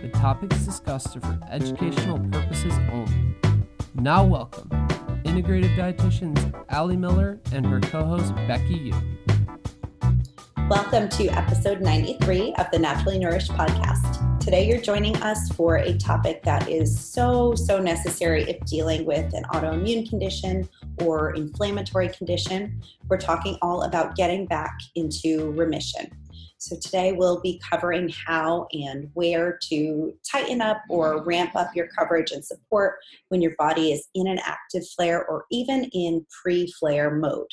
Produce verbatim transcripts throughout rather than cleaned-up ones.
the topics discussed are for educational purposes only. Now welcome, integrative dietitians Ali Miller and her co-host Becky Yu. Welcome to episode ninety-three of the Naturally Nourished podcast. Today you're joining us for a topic that is so, so necessary if dealing with an autoimmune condition or inflammatory condition. We're talking all about getting back into remission. So today we'll be covering how and where to tighten up or ramp up your coverage and support when your body is in an active flare or even in pre-flare mode.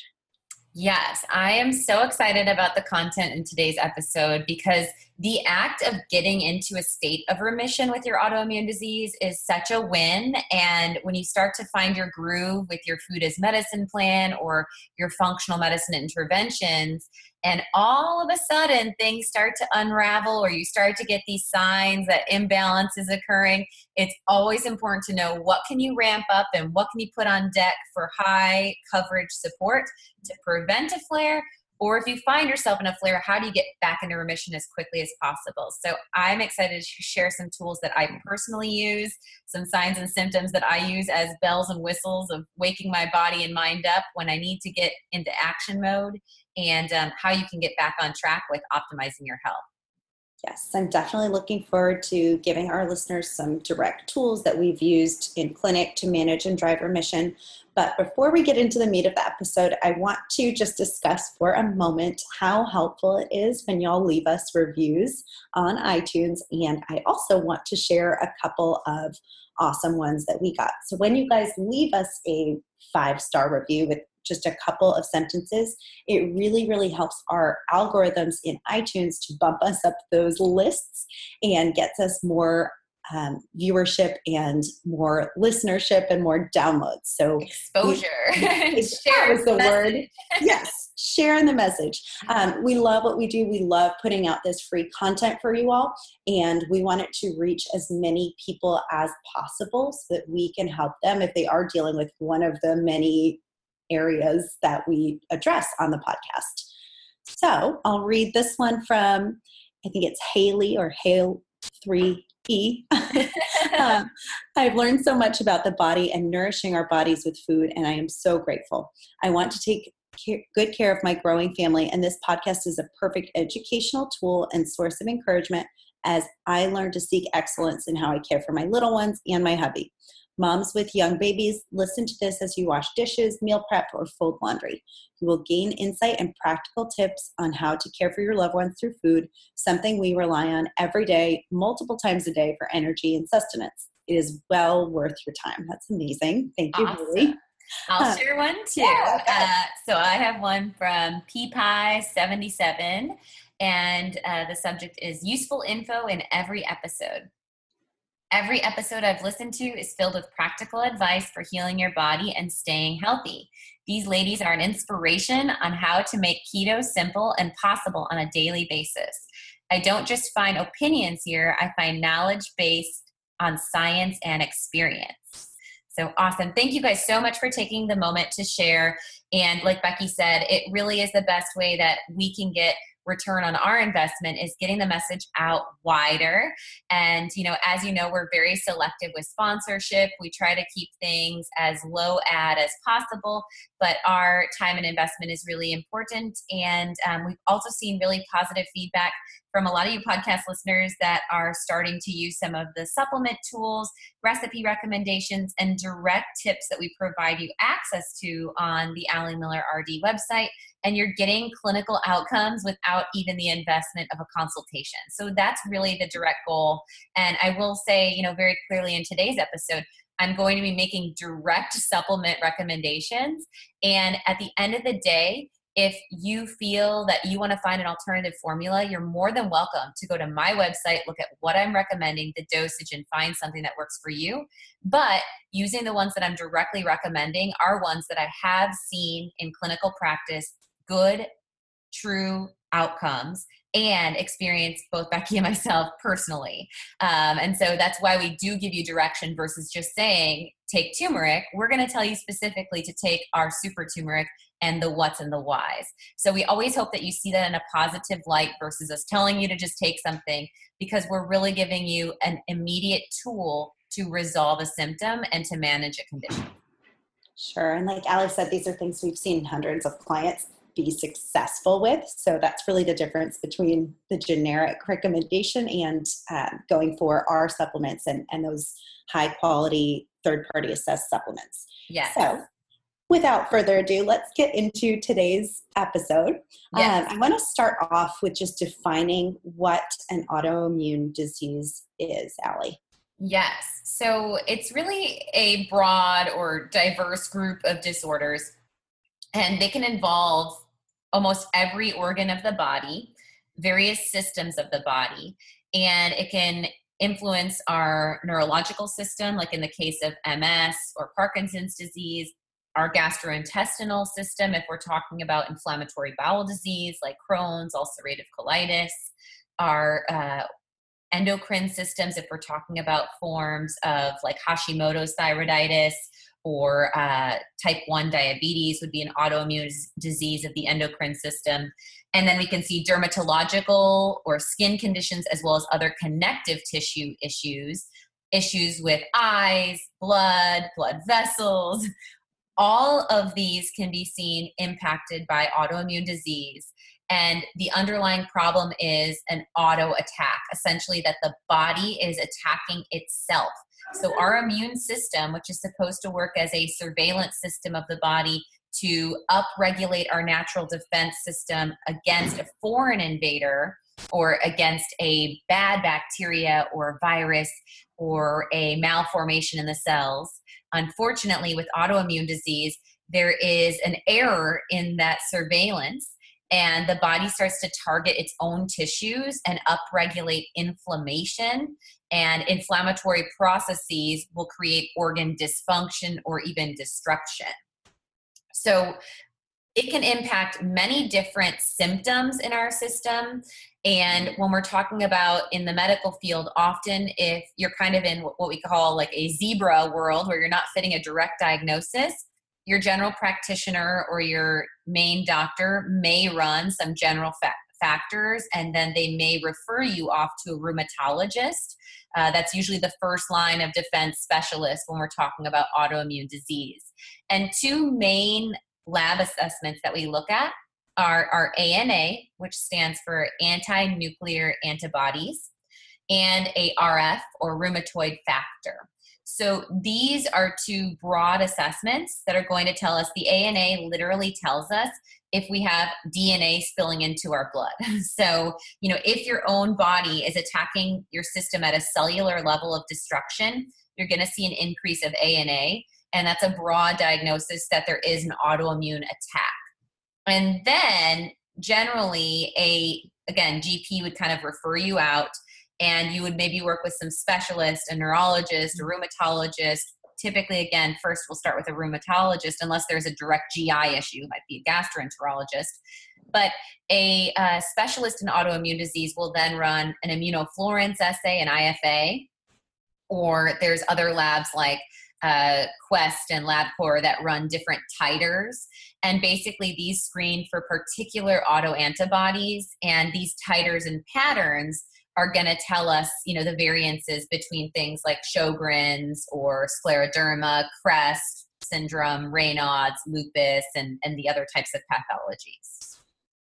Yes, I am so excited about the content in today's episode because the act of getting into a state of remission with your autoimmune disease is such a win. And when you start to find your groove with your food as medicine plan or your functional medicine interventions, and all of a sudden things start to unravel or you start to get these signs that imbalance is occurring, it's always important to know what can you ramp up and what can you put on deck for high coverage support to prevent a flare, or if you find yourself in a flare, how do you get back into remission as quickly as possible? So I'm excited to share some tools that I personally use, some signs and symptoms that I use as bells and whistles of waking my body and mind up when I need to get into action mode, and um, how you can get back on track with optimizing your health. Yes, I'm definitely looking forward to giving our listeners some direct tools that we've used in clinic to manage and drive remission. But before we get into the meat of the episode, I want to just discuss for a moment how helpful it is when y'all leave us reviews on iTunes. And I also want to share a couple of awesome ones that we got. So when you guys leave us a five-star review with just a couple of sentences, it really, really helps our algorithms in iTunes to bump us up those lists and gets us more um, viewership and more listenership and more downloads. So exposure. Is the word. Yes, sharing the message. Um, we love what we do. We love putting out this free content for you all, and we want it to reach as many people as possible so that we can help them if they are dealing with one of the many areas that we address on the podcast. So I'll read this one from, I think it's Haley or Hale three E. um, I've learned so much about the body and nourishing our bodies with food, and I am so grateful. I want to take care, good care of my growing family, and this podcast is a perfect educational tool and source of encouragement as I learn to seek excellence in how I care for my little ones and my hubby. Moms with young babies, listen to this as you wash dishes, meal prep, or fold laundry. You will gain insight and practical tips on how to care for your loved ones through food, something we rely on every day, multiple times a day for energy and sustenance. It is well worth your time. That's amazing. Thank you, awesome. Lily. I'll uh, share one too. Yeah, okay. uh, so I have one from P Pie seventy-seven, and uh, the subject is useful info in every episode. Every episode I've listened to is filled with practical advice for healing your body and staying healthy. These ladies are an inspiration on how to make keto simple and possible on a daily basis. I don't just find opinions here, I find knowledge based on science and experience. So awesome. Thank you guys so much for taking the moment to share. And like Becky said, it really is the best way that we can get return on our investment is getting the message out wider. And, you know, as you know, we're very selective with sponsorship. We try to keep things as low ad as possible, but our time and investment is really important. And um, we've also seen really positive feedback from a lot of you podcast listeners that are starting to use some of the supplement tools, recipe recommendations, and direct tips that we provide you access to on the Ali Miller R D website. And you're getting clinical outcomes without even the investment of a consultation. So that's really the direct goal. And I will say, you know, very clearly in today's episode, I'm going to be making direct supplement recommendations. And at the end of the day, If you feel that you want to find an alternative formula, you're more than welcome to go to my website, look at what I'm recommending, the dosage, and find something that works for you. But using the ones that I'm directly recommending are ones that I have seen in clinical practice, good, true outcomes, and experience both Becky and myself personally. Um, and so that's why we do give you direction versus just saying, take turmeric. We're going to tell you specifically to take our super turmeric and the what's and the whys. So we always hope that you see that in a positive light versus us telling you to just take something, because we're really giving you an immediate tool to resolve a symptom and to manage a condition. Sure. And like Alex said, these are things we've seen hundreds of clients be successful with. So that's really the difference between the generic recommendation and uh, going for our supplements and, and those high quality third-party assessed supplements. Yes. So without further ado, let's get into today's episode. Yes. Um, I want to start off with just defining what an autoimmune disease is, Ali. Yes. So it's really a broad or diverse group of disorders, and they can involve almost every organ of the body, various systems of the body, and it can influence our neurological system, like in the case of M S or Parkinson's disease, our gastrointestinal system, if we're talking about inflammatory bowel disease like Crohn's, ulcerative colitis, our uh, endocrine systems, if we're talking about forms of like Hashimoto's thyroiditis, or uh, type one diabetes would be an autoimmune disease of the endocrine system. And then we can see dermatological or skin conditions, as well as other connective tissue issues, issues with eyes, blood, blood vessels. All of these can be seen impacted by autoimmune disease. And the underlying problem is an auto attack, essentially that the body is attacking itself. So our immune system, which is supposed to work as a surveillance system of the body to upregulate our natural defense system against a foreign invader or against a bad bacteria or virus or a malformation in the cells. Unfortunately, with autoimmune disease, there is an error in that surveillance, and the body starts to target its own tissues and upregulate inflammation, and inflammatory processes will create organ dysfunction or even destruction. So it can impact many different symptoms in our system. And when we're talking about in the medical field, often if you're kind of in what we call like a zebra world where you're not fitting a direct diagnosis, your general practitioner or your main doctor may run some general fa- factors, and then they may refer you off to a rheumatologist. Uh, that's usually the first line of defense specialist when we're talking about autoimmune disease. And two main lab assessments that we look at are our A N A, which stands for anti-nuclear antibodies, and a R F or rheumatoid factor. So these are two broad assessments that are going to tell us. The A N A literally tells us if we have D N A spilling into our blood. So, you know, if your own body is attacking your system at a cellular level of destruction, you're going to see an increase of A N A, and that's a broad diagnosis that there is an autoimmune attack. And then generally a, again, G P would kind of refer you out, and you would maybe work with some specialist, a neurologist, a rheumatologist. Typically, again, first we'll start with a rheumatologist, unless there's a direct G I issue, might be a gastroenterologist. But a uh, specialist in autoimmune disease will then run an immunofluorescence assay, an I F A, or there's other labs like uh, Quest and LabCorp that run different titers. And basically these screen for particular autoantibodies, and these titers and patterns are going to tell us, you know, the variances between things like Sjogren's or scleroderma, Crest syndrome, Raynaud's, lupus, and, and the other types of pathologies.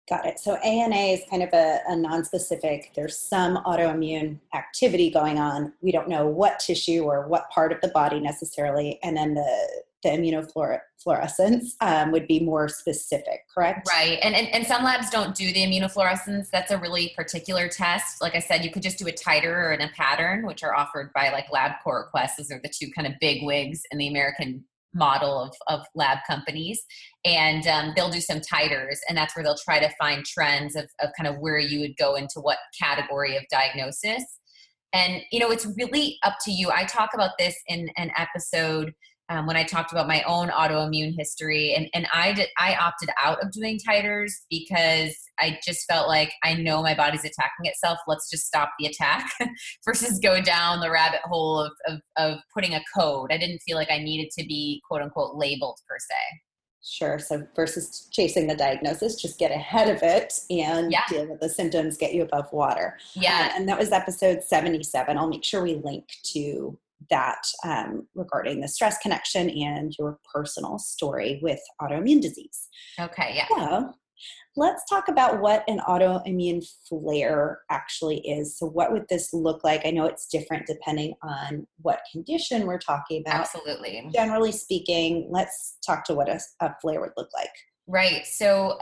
Got it. So A N A is kind of a, a non-specific, there's some autoimmune activity going on. We don't know what tissue or what part of the body necessarily. And then the the immunofluorescence um, would be more specific, correct? Right. And, and and some labs don't do the immunofluorescence. That's a really particular test. Like I said, you could just do a titer or in a pattern, which are offered by like LabCorp or Quest. Those are the two kind of big wigs in the American model of, of lab companies, and um, they'll do some titers, and that's where they'll try to find trends of, of kind of where you would go into what category of diagnosis. And, you know, it's really up to you. I talk about this in an episode um, when I talked about my own autoimmune history, and, and I did, I opted out of doing titers because I just felt like, I know my body's attacking itself. Let's just stop the attack versus go down the rabbit hole of, of, of putting a code. I didn't feel like I needed to be quote unquote labeled per se. Sure. So versus chasing the diagnosis, just get ahead of it and yeah. deal with the symptoms, get you above water. Yeah. Um, and that was episode seventy-seven. I'll make sure we link to that um, regarding the stress connection and your personal story with autoimmune disease. Okay. Yeah. So let's talk about what an autoimmune flare actually is. So what would this look like? I know it's different depending on what condition we're talking about. Absolutely. Generally speaking, let's talk to what a, a flare would look like. Right. So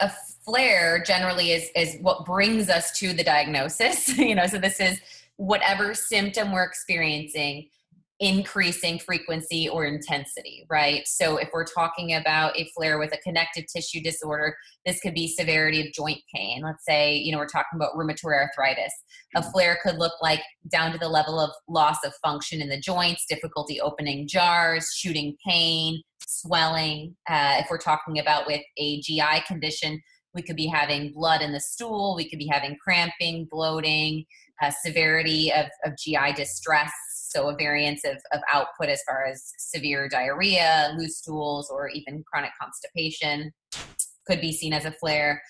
a, a flare generally is, is what brings us to the diagnosis. You know, so this is whatever symptom we're experiencing increasing frequency or intensity, right? So if we're talking about a flare with a connective tissue disorder, this could be severity of joint pain. Let's say, you know, we're talking about rheumatoid arthritis. A flare could look like down to the level of loss of function in the joints, difficulty opening jars, shooting pain, swelling. Uh, if we're talking about with a G I condition, we could be having blood in the stool. We could be having cramping, bloating, uh, severity of, of G I distress. So a variance of, of output as far as severe diarrhea, loose stools, or even chronic constipation could be seen as a flare.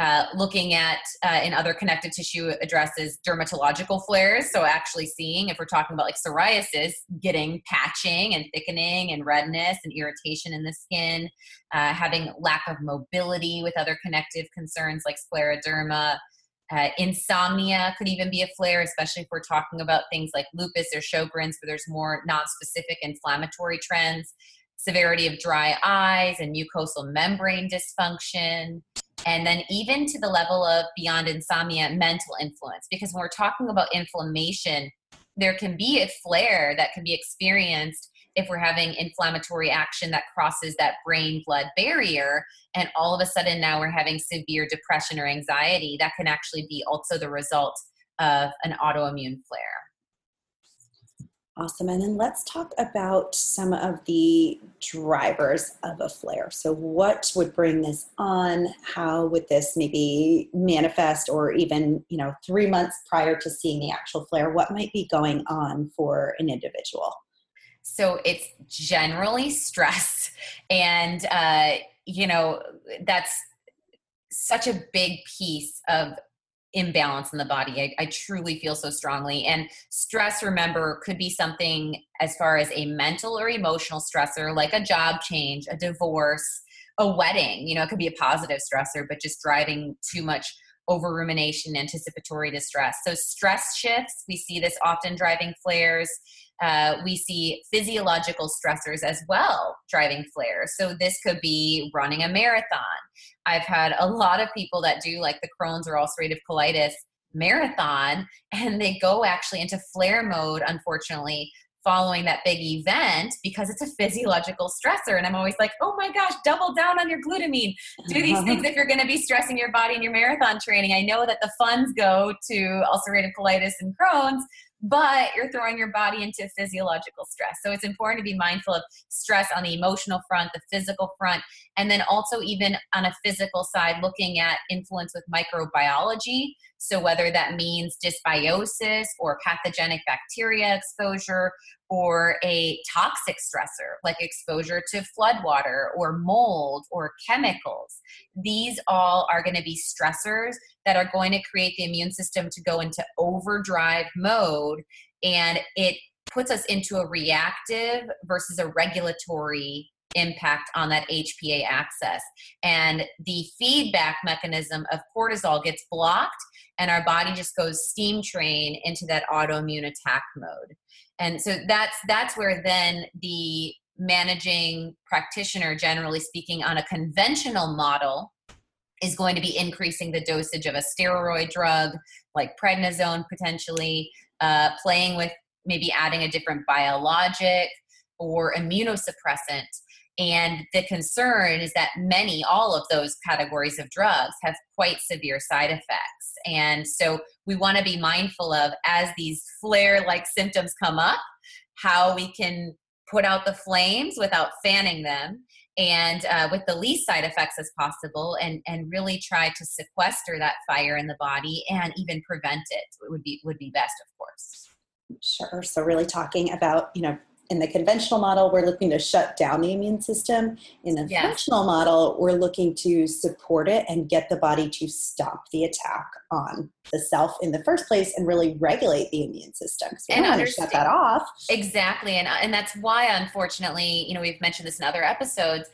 Uh, looking at, uh, in other connective tissue addresses, dermatological flares. So actually seeing, if we're talking about like psoriasis, getting patching and thickening and redness and irritation in the skin, uh, having lack of mobility with other connective concerns like scleroderma. Uh, insomnia could even be a flare, especially if we're talking about things like lupus or Sjogren's, where there's more non-specific inflammatory trends, severity of dry eyes and mucosal membrane dysfunction, and then even to the level of beyond insomnia, mental influence. Because when we're talking about inflammation, there can be a flare that can be experienced if we're having inflammatory action that crosses that brain-blood barrier, and all of a sudden now we're having severe depression or anxiety, that can actually be also the result of an autoimmune flare. Awesome. And then let's talk about some of the drivers of a flare. So what would bring this on? How would this maybe manifest, or even, you know, three months prior to seeing the actual flare? What might be going on for an individual? So it's generally stress, and, uh, you know, that's such a big piece of imbalance in the body. I, I truly feel so strongly. And stress, remember, could be something as far as a mental or emotional stressor, like a job change, a divorce, a wedding. You know, it could be a positive stressor, but just driving too much over rumination, anticipatory distress. So stress shifts, we see this often driving flares. Uh, we see physiological stressors as well driving flares. So this could be running a marathon. I've had a lot of people that do like the Crohn's or ulcerative colitis marathon, and they go actually into flare mode, unfortunately, following that big event, because it's a physiological stressor. And I'm always like, oh my gosh, double down on your glutamine. Do these things if you're going to be stressing your body in your marathon training. I know that the funds go to ulcerative colitis and Crohn's, but you're throwing your body into physiological stress. So it's important to be mindful of stress on the emotional front, the physical front, and then also even on a physical side, looking at influence with microbiology. So whether that means dysbiosis or pathogenic bacteria exposure, or a toxic stressor like exposure to floodwater or mold or chemicals. These all are going to be stressors that are going to create the immune system to go into overdrive mode, and it puts us into a reactive versus a regulatory impact on that H P A axis. And the feedback mechanism of cortisol gets blocked, and our body just goes steam train into that autoimmune attack mode. And so that's that's where then the managing practitioner, generally speaking, on a conventional model, is going to be increasing the dosage of a steroid drug like prednisone, potentially, uh, playing with maybe adding a different biologic, or immunosuppressant. And the concern is that many, all of those categories of drugs have quite severe side effects. And so we want to be mindful of, as these flare-like symptoms come up, how we can put out the flames without fanning them, and uh, with the least side effects as possible, and, and really try to sequester that fire in the body and even prevent it. It would be, would be best, of course. Sure. So really talking about, you know, in the conventional model, we're looking to shut down the immune system. In the yes. functional model, we're looking to support it and get the body to stop the attack on the self in the first place and really regulate the immune system. Because we and don't want to shut that off. Exactly. And, and that's why, unfortunately, you know, we've mentioned this in other episodes,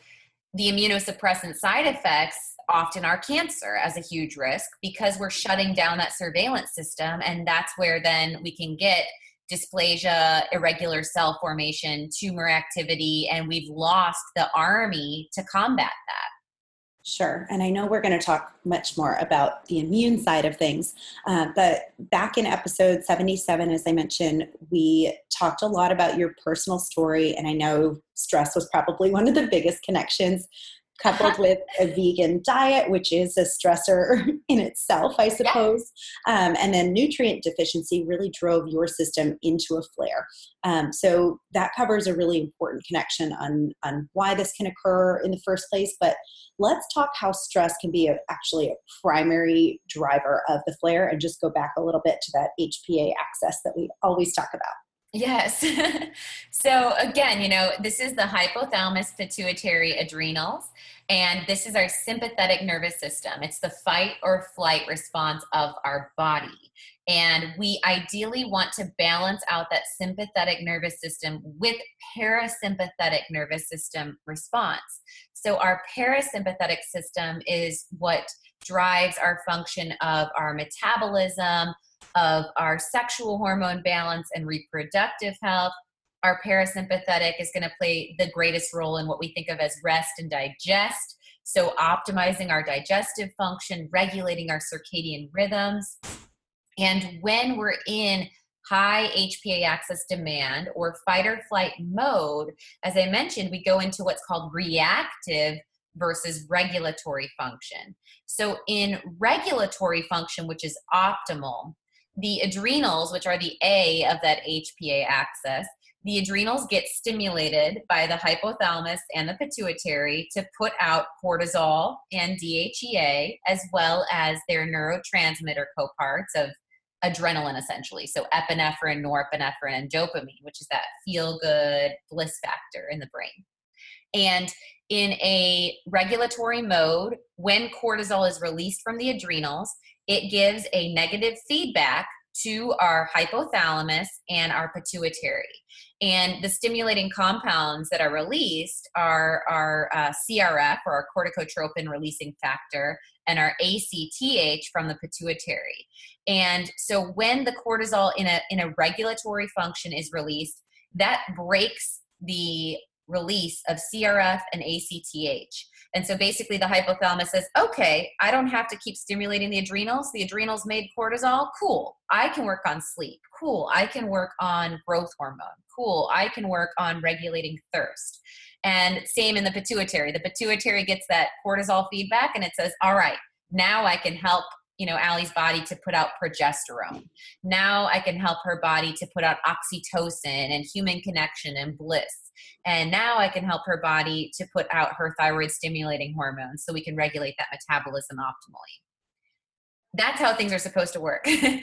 the immunosuppressant side effects often are cancer as a huge risk, because we're shutting down that surveillance system. And that's where then we can get dysplasia, irregular cell formation, tumor activity, and we've lost the army to combat that. Sure. And I know we're going to talk much more about the immune side of things, uh, but back in episode seventy-seven, as I mentioned, we talked a lot about your personal story, and I know stress was probably one of the biggest connections, coupled with a vegan diet, which is a stressor in itself, I suppose. Yeah. Um, and then nutrient deficiency really drove your system into a flare. Um, so that covers a really important connection on, on why this can occur in the first place. But let's talk how stress can be a, actually a primary driver of the flare, and just go back a little bit to that H P A axis that we always talk about. Yes. So again, you know, this is the hypothalamus, pituitary, adrenals, and this is our sympathetic nervous system. It's the fight or flight response of our body. And we ideally want to balance out that sympathetic nervous system with parasympathetic nervous system response. So our parasympathetic system is what drives our function of our metabolism, of our sexual hormone balance and reproductive health. Our parasympathetic is going to play the greatest role in what we think of as rest and digest. So optimizing our digestive function, regulating our circadian rhythms. And when we're in high H P A axis demand or fight or flight mode, as I mentioned, we go into what's called reactive versus regulatory function. So in regulatory function, which is optimal, the adrenals, which are the A of that H P A axis, the adrenals get stimulated by the hypothalamus and the pituitary to put out cortisol and D H E A, as well as their neurotransmitter coparts of adrenaline, essentially. So epinephrine, norepinephrine, and dopamine, which is that feel-good bliss factor in the brain. And in a regulatory mode, when cortisol is released from the adrenals, it gives a negative feedback to our hypothalamus and our pituitary. And the stimulating compounds that are released are our uh, C R F, or our corticotropin releasing factor, and our A C T H from the pituitary. And so when the cortisol in a, in a regulatory function is released, that breaks the release of C R F and A C T H. And so basically the hypothalamus says, okay, I don't have to keep stimulating the adrenals. The adrenals made cortisol. Cool. I can work on sleep. Cool. I can work on growth hormone. Cool. I can work on regulating thirst. And same in the pituitary. The pituitary gets that cortisol feedback and it says, all right, now I can help, you know, Allie's body to put out progesterone. Now I can help her body to put out oxytocin and human connection and bliss. And now I can help her body to put out her thyroid stimulating hormones so we can regulate that metabolism optimally. That's how things are supposed to work. In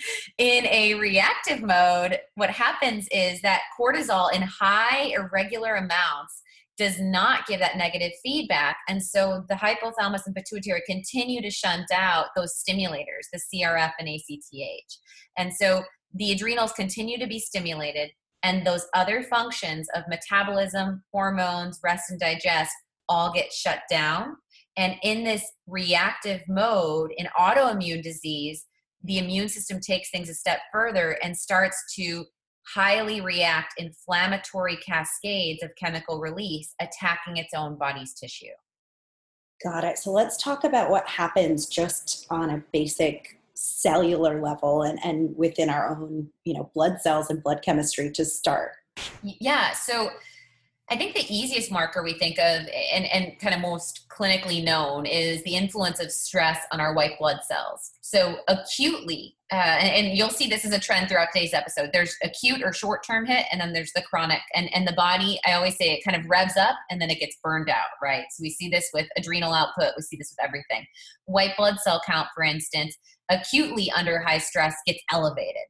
a reactive mode, what happens is that cortisol in high irregular amounts does not give that negative feedback. And so the hypothalamus and pituitary continue to shunt out those stimulators, the C R F and A C T H. And so the adrenals continue to be stimulated, and those other functions of metabolism, hormones, rest and digest all get shut down. And in this reactive mode, in autoimmune disease, the immune system takes things a step further and starts to highly react inflammatory cascades of chemical release, attacking its own body's tissue. Got it. So let's talk about what happens just on a basic cellular level and, and within our own, you know, blood cells and blood chemistry to start. Yeah. So I think the easiest marker we think of and, and kind of most clinically known is the influence of stress on our white blood cells. So acutely, uh, and, and you'll see this is a trend throughout today's episode, there's acute or short-term hit, and then there's the chronic. And, and the body, I always say, it kind of revs up and then it gets burned out, right? So we see this with adrenal output. We see this with everything. White blood cell count, for instance, acutely under high stress gets elevated.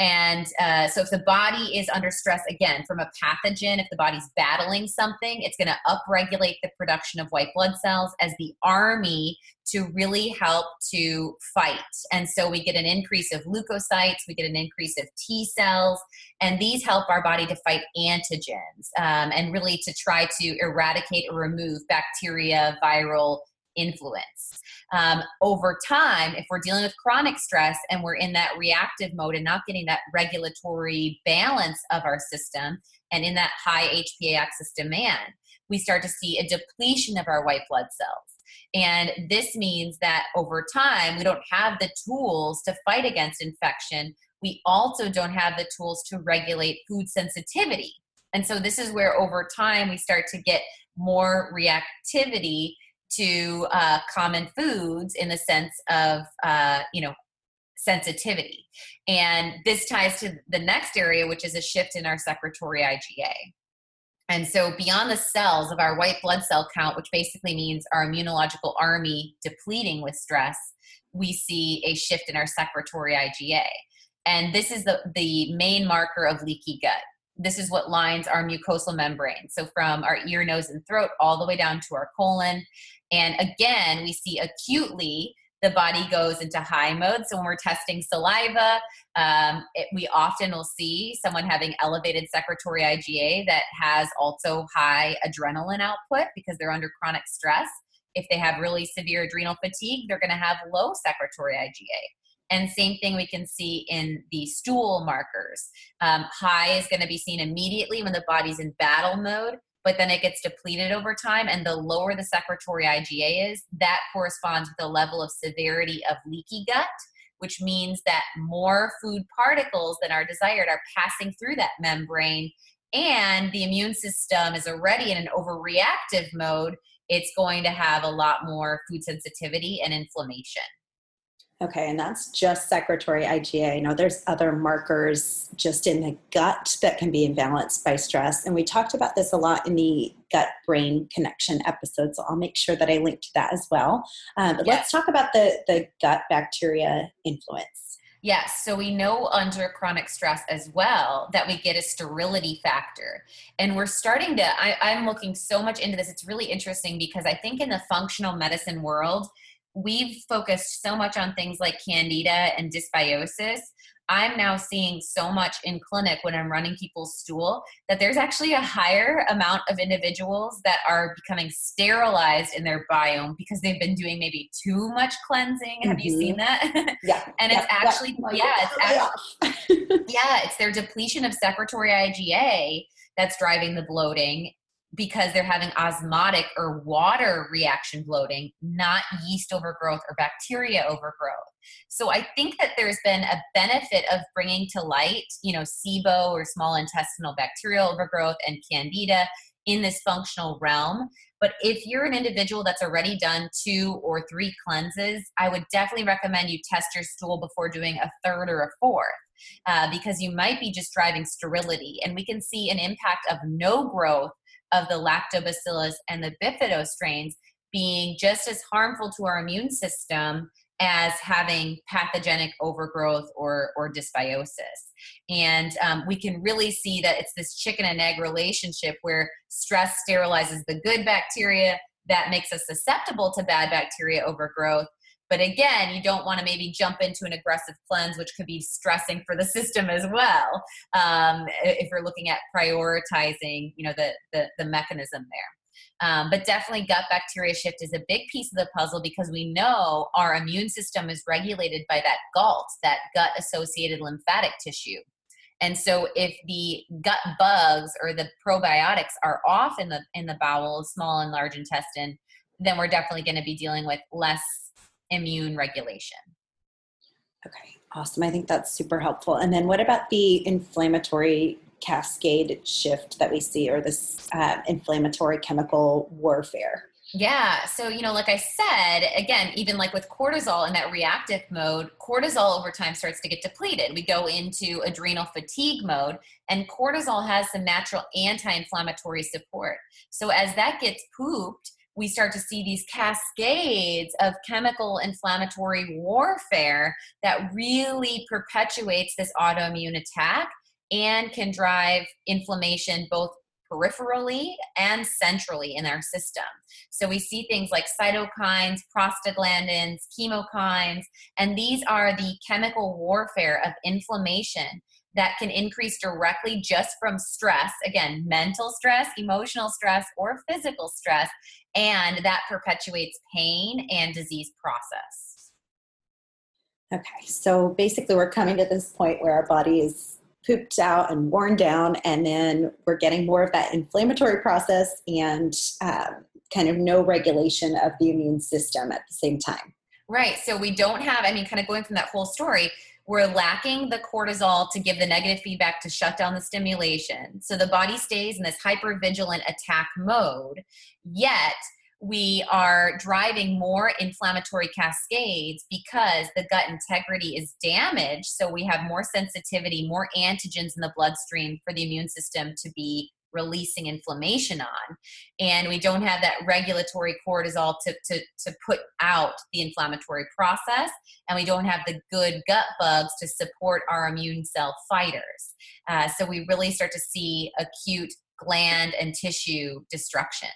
And uh, so if the body is under stress, again, from a pathogen, if the body's battling something, it's going to upregulate the production of white blood cells as the army to really help to fight. And so we get an increase of leukocytes, we get an increase of T cells, and these help our body to fight antigens um, and really to try to eradicate or remove bacteria, viral influence. Um, over time, if we're dealing with chronic stress and we're in that reactive mode and not getting that regulatory balance of our system and in that high H P A axis demand, we start to see a depletion of our white blood cells. And this means that over time, we don't have the tools to fight against infection. We also don't have the tools to regulate food sensitivity. And so this is where over time we start to get more reactivity to uh, common foods in the sense of, uh, you know, sensitivity. And this ties to the next area, which is a shift in our secretory I G A. And so beyond the cells of our white blood cell count, which basically means our immunological army depleting with stress, we see a shift in our secretory I G A. And this is the, the main marker of leaky gut. This is what lines our mucosal membrane. So from our ear, nose, and throat all the way down to our colon. And again, we see acutely the body goes into high mode. So when we're testing saliva, um, it, we often will see someone having elevated secretory I G A that has also high adrenaline output because they're under chronic stress. If they have really severe adrenal fatigue, they're gonna have low secretory I G A. And same thing we can see in the stool markers. Um, high is going to be seen immediately when the body's in battle mode, but then it gets depleted over time. And the lower the secretory I G A is, that corresponds with the level of severity of leaky gut, which means that more food particles than are desired are passing through that membrane. And the immune system is already in an overreactive mode. It's going to have a lot more food sensitivity and inflammation. Okay, and that's just secretory I G A. I know there's other markers just in the gut that can be imbalanced by stress. And we talked about this a lot in the gut-brain connection episode, so I'll make sure that I link to that as well. Um, but yeah. Let's talk about the, the gut bacteria influence. Yes, so we know under chronic stress as well that we get a sterility factor. And we're starting to, I, I'm looking so much into this. It's really interesting because I think in the functional medicine world, we've focused so much on things like candida and dysbiosis. I'm now seeing so much in clinic when I'm running people's stool that there's actually a higher amount of individuals that are becoming sterilized in their biome because they've been doing maybe too much cleansing. Mm-hmm. Have you seen that? Yeah. and yeah, it's actually, yeah, yeah it's actually, yeah, it's their depletion of secretory I G A that's driving the bloating, because they're having osmotic or water reaction bloating, not yeast overgrowth or bacteria overgrowth. So I think that there's been a benefit of bringing to light, you know, SIBO or small intestinal bacterial overgrowth and candida in this functional realm. But if you're an individual that's already done two or three cleanses, I would definitely recommend you test your stool before doing a third or a fourth, uh, because you might be just driving sterility. And we can see an impact of no growth of the lactobacillus and the bifido strains being just as harmful to our immune system as having pathogenic overgrowth or, or dysbiosis. And um, we can really see that it's this chicken and egg relationship where stress sterilizes the good bacteria that makes us susceptible to bad bacteria overgrowth. But again, you don't want to maybe jump into an aggressive cleanse, which could be stressing for the system as well, um, if you're looking at prioritizing, you know, the, the, the mechanism there. Um, but definitely gut bacteria shift is a big piece of the puzzle because we know our immune system is regulated by that GALT, that gut-associated lymphatic tissue. And so if the gut bugs or the probiotics are off in the, in the bowels, small and large intestine, then we're definitely going to be dealing with less immune regulation. Okay, awesome. I think that's super helpful. And then what about the inflammatory cascade shift that we see, or this uh, inflammatory chemical warfare? Yeah. So, you know, like I said, again, even like with cortisol in that reactive mode, cortisol over time starts to get depleted. We go into adrenal fatigue mode, and cortisol has some natural anti-inflammatory support. So as that gets pooped, we start to see these cascades of chemical inflammatory warfare that really perpetuates this autoimmune attack and can drive inflammation both peripherally and centrally in our system. So we see things like cytokines, prostaglandins, chemokines, and these are the chemical warfare of inflammation that can increase directly just from stress, again, mental stress, emotional stress, or physical stress, and that perpetuates pain and disease process. Okay, so basically we're coming to this point where our body is pooped out and worn down, and then we're getting more of that inflammatory process and uh, kind of no regulation of the immune system at the same time. Right. So we don't have, I mean, kind of going from that whole story, we're lacking the cortisol to give the negative feedback to shut down the stimulation. So the body stays in this hypervigilant attack mode, yet we are driving more inflammatory cascades because the gut integrity is damaged. So we have more sensitivity, more antigens in the bloodstream for the immune system to be releasing inflammation on. And we don't have that regulatory cortisol to, to, to put out the inflammatory process. And we don't have the good gut bugs to support our immune cell fighters. Uh, so we really start to see acute gland and tissue destruction.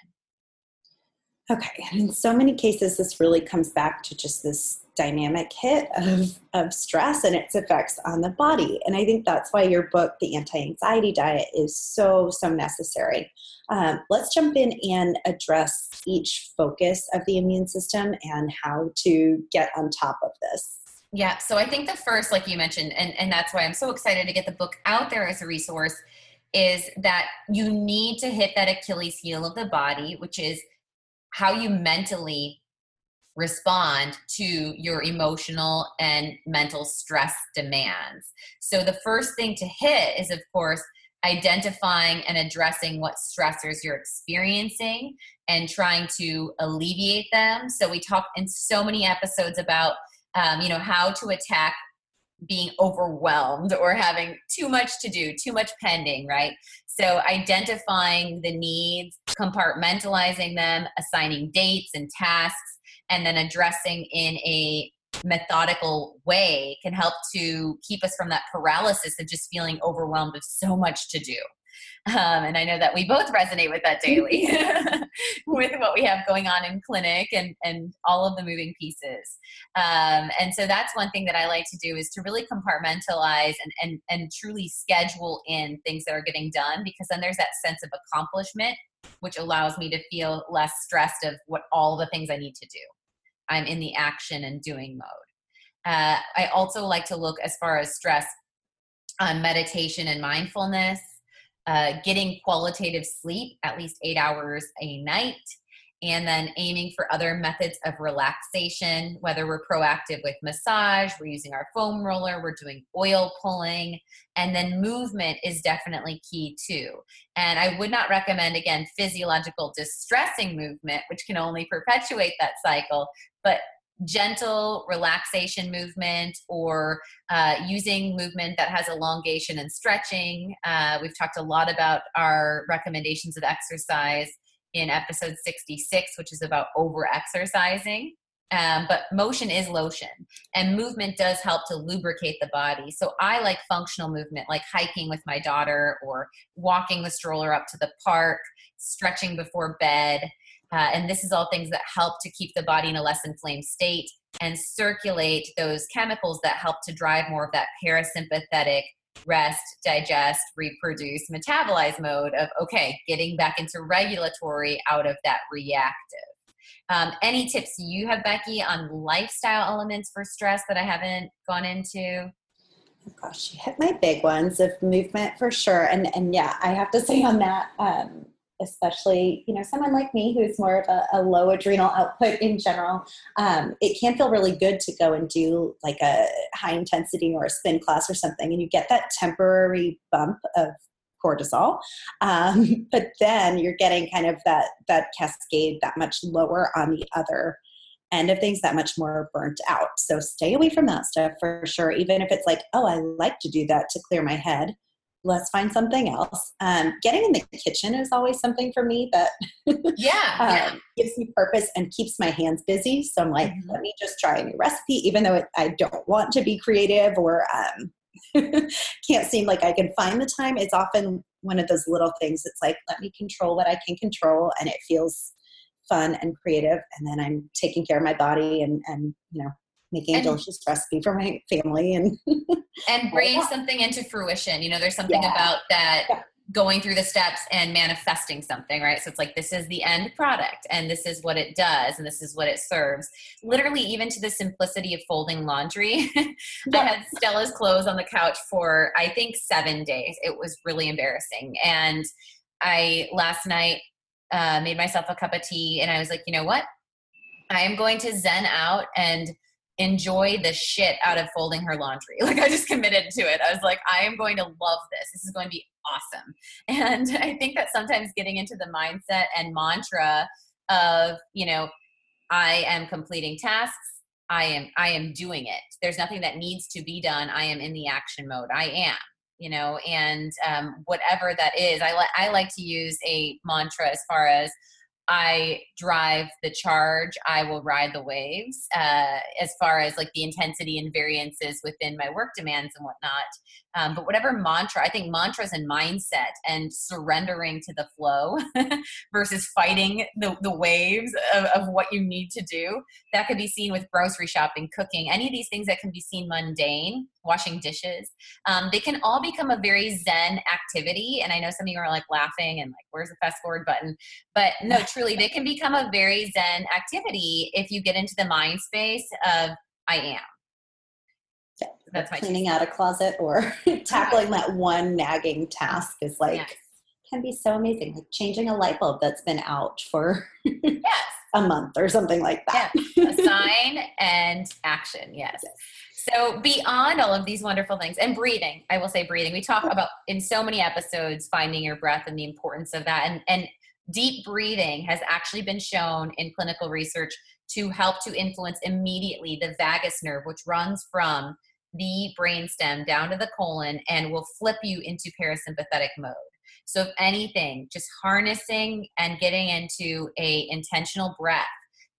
Okay. And in so many cases, this really comes back to just this dynamic hit of, of stress and its effects on the body. And I think that's why your book, The Anti-Anxiety Diet, is so, so necessary. Um, let's jump in and address each focus of the immune system and how to get on top of this. Yeah. So I think the first, like you mentioned, and, and that's why I'm so excited to get the book out there as a resource, is that you need to hit that Achilles heel of the body, which is how you mentally respond to your emotional and mental stress demands. So the first thing to hit is, of course, identifying and addressing what stressors you're experiencing and trying to alleviate them. So we talk in so many episodes about, um, you know, how to attack being overwhelmed or having too much to do, too much pending, right? So identifying the needs, compartmentalizing them, assigning dates and tasks, and then addressing in a methodical way can help to keep us from that paralysis of just feeling overwhelmed with so much to do. Um, and I know that we both resonate with that daily with what we have going on in clinic and, and all of the moving pieces. Um, and so that's one thing that I like to do, is to really compartmentalize and, and, and truly schedule in things that are getting done, because then there's that sense of accomplishment, which allows me to feel less stressed of what all the things I need to do. I'm in the action and doing mode. Uh, I also like to look as far as stress on meditation and mindfulness. Uh, getting qualitative sleep, at least eight hours a night, and then aiming for other methods of relaxation, whether we're proactive with massage, we're using our foam roller, we're doing oil pulling, and then movement is definitely key too. And I would not recommend, again, physiological distressing movement, which can only perpetuate that cycle, but gentle relaxation movement, or uh, using movement that has elongation and stretching. Uh, we've talked a lot about our recommendations of exercise in episode sixty-six, which is about over-exercising. Um, but motion is lotion, and movement does help to lubricate the body. So I like functional movement, like hiking with my daughter or walking the stroller up to the park, stretching before bed. Uh, and this is all things that help to keep the body in a less inflamed state and circulate those chemicals that help to drive more of that parasympathetic rest, digest, reproduce, metabolize mode of, okay, getting back into regulatory out of that reactive. Um, any tips you have, Becky, on lifestyle elements for stress that I haven't gone into? Oh gosh, you hit my big ones of movement for sure. And, and yeah, I have to say on that, um, especially, you know, someone like me who's more of a, a low adrenal output in general, um, it can feel really good to go and do like a high intensity or a spin class or something, and you get that temporary bump of cortisol. Um, but then you're getting kind of that, that cascade that much lower on the other end of things, that much more burnt out. So stay away from that stuff for sure. Even if it's like, oh, I like to do that to clear my head, let's find something else. Um, getting in the kitchen is always something for me that yeah, um, yeah. gives me purpose and keeps my hands busy. So I'm like, mm-hmm. let me just try a new recipe, even though it, I don't want to be creative or um, can't seem like I can find the time. It's often one of those little things. It's like, let me control what I can control. And it feels fun and creative. And then I'm taking care of my body and, and you know, making and, a delicious recipe for my family and and bringing something into fruition. You know, there's something yeah. about that yeah. going through the steps and manifesting something, right? So it's like, this is the end product and this is what it does and this is what it serves. Literally, even to the simplicity of folding laundry. Yeah. I had Stella's clothes on the couch for, I think, seven days. It was really embarrassing. And I, last night, uh, made myself a cup of tea and I was like, you know what? I am going to zen out and enjoy the shit out of folding her laundry. Like, I just committed to it. I was like, I am going to love this. This is going to be awesome. And I think that sometimes getting into the mindset and mantra of, you know, I am completing tasks. I am, I am doing it. There's nothing that needs to be done. I am in the action mode. I am, you know, and um, whatever that is, I like, I like to use a mantra as far as, I drive the charge, I will ride the waves, uh, as far as like the intensity and variances within my work demands and whatnot. Um, but whatever mantra, I think mantras and mindset and surrendering to the flow versus fighting the, the waves of, of what you need to do, that could be seen with grocery shopping, cooking, any of these things that can be seen mundane, washing dishes. Um, they can all become a very zen activity. And I know some of you are like laughing and like, where's the fast forward button? But no, truly, they can become a very zen activity if you get into the mind space of I am. Yeah, that's my cleaning out a closet or tackling that one nagging task is like, yes. can be so amazing. Like changing a light bulb that's been out for yes. a month or something like that. Yes. A sign and action. Yes. yes. So beyond all of these wonderful things and breathing, I will say breathing, we talk about in so many episodes, finding your breath and the importance of that. And, and deep breathing has actually been shown in clinical research to help to influence immediately the vagus nerve, which runs from the brainstem down to the colon and will flip you into parasympathetic mode. So if anything, just harnessing and getting into a intentional breath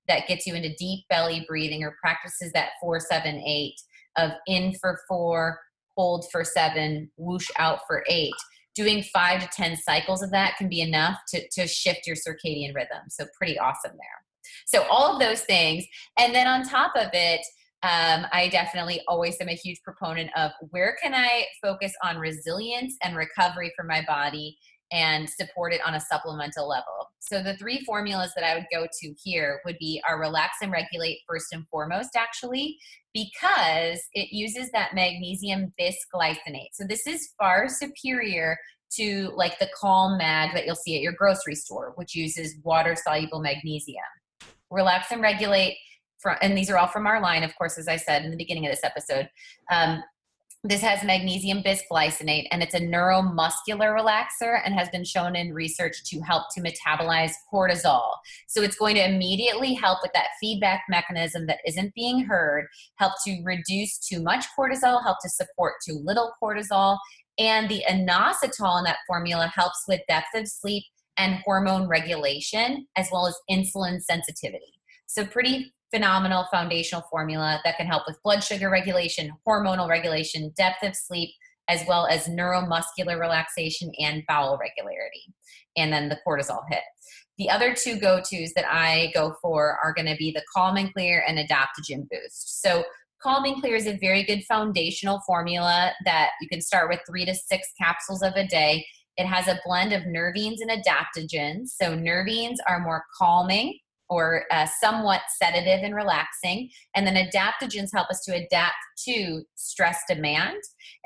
that gets you into deep belly breathing or practices that four, seven, eight of in for four, hold for seven, whoosh out for eight. Doing five to ten cycles of that can be enough to, to shift your circadian rhythm. So pretty awesome there. So all of those things. And then on top of it, um, I definitely always am a huge proponent of where can I focus on resilience and recovery for my body and support it on a supplemental level. So the three formulas that I would go to here would be our Relax and Regulate first and foremost, actually, because it uses that magnesium bisglycinate. So this is far superior to like the Calm Mag that you'll see at your grocery store, which uses water-soluble magnesium. Relax and Regulate, from, and these are all from our line, of course, as I said in the beginning of this episode. Um, This has magnesium bisglycinate, and it's a neuromuscular relaxer and has been shown in research to help to metabolize cortisol. So it's going to immediately help with that feedback mechanism that isn't being heard, help to reduce too much cortisol, help to support too little cortisol, and the inositol in that formula helps with depth of sleep and hormone regulation, as well as insulin sensitivity. So pretty phenomenal foundational formula that can help with blood sugar regulation, hormonal regulation, depth of sleep, as well as neuromuscular relaxation and bowel regularity, and then the cortisol hit. The other two go-tos that I go for are going to be the Calm and Clear and Adaptogen Boost. So Calm and Clear is a very good foundational formula that you can start with three to six capsules of a day. It has a blend of nervines and adaptogens. So nervines are more calming, or uh, somewhat sedative and relaxing. And then adaptogens help us to adapt to stress demand.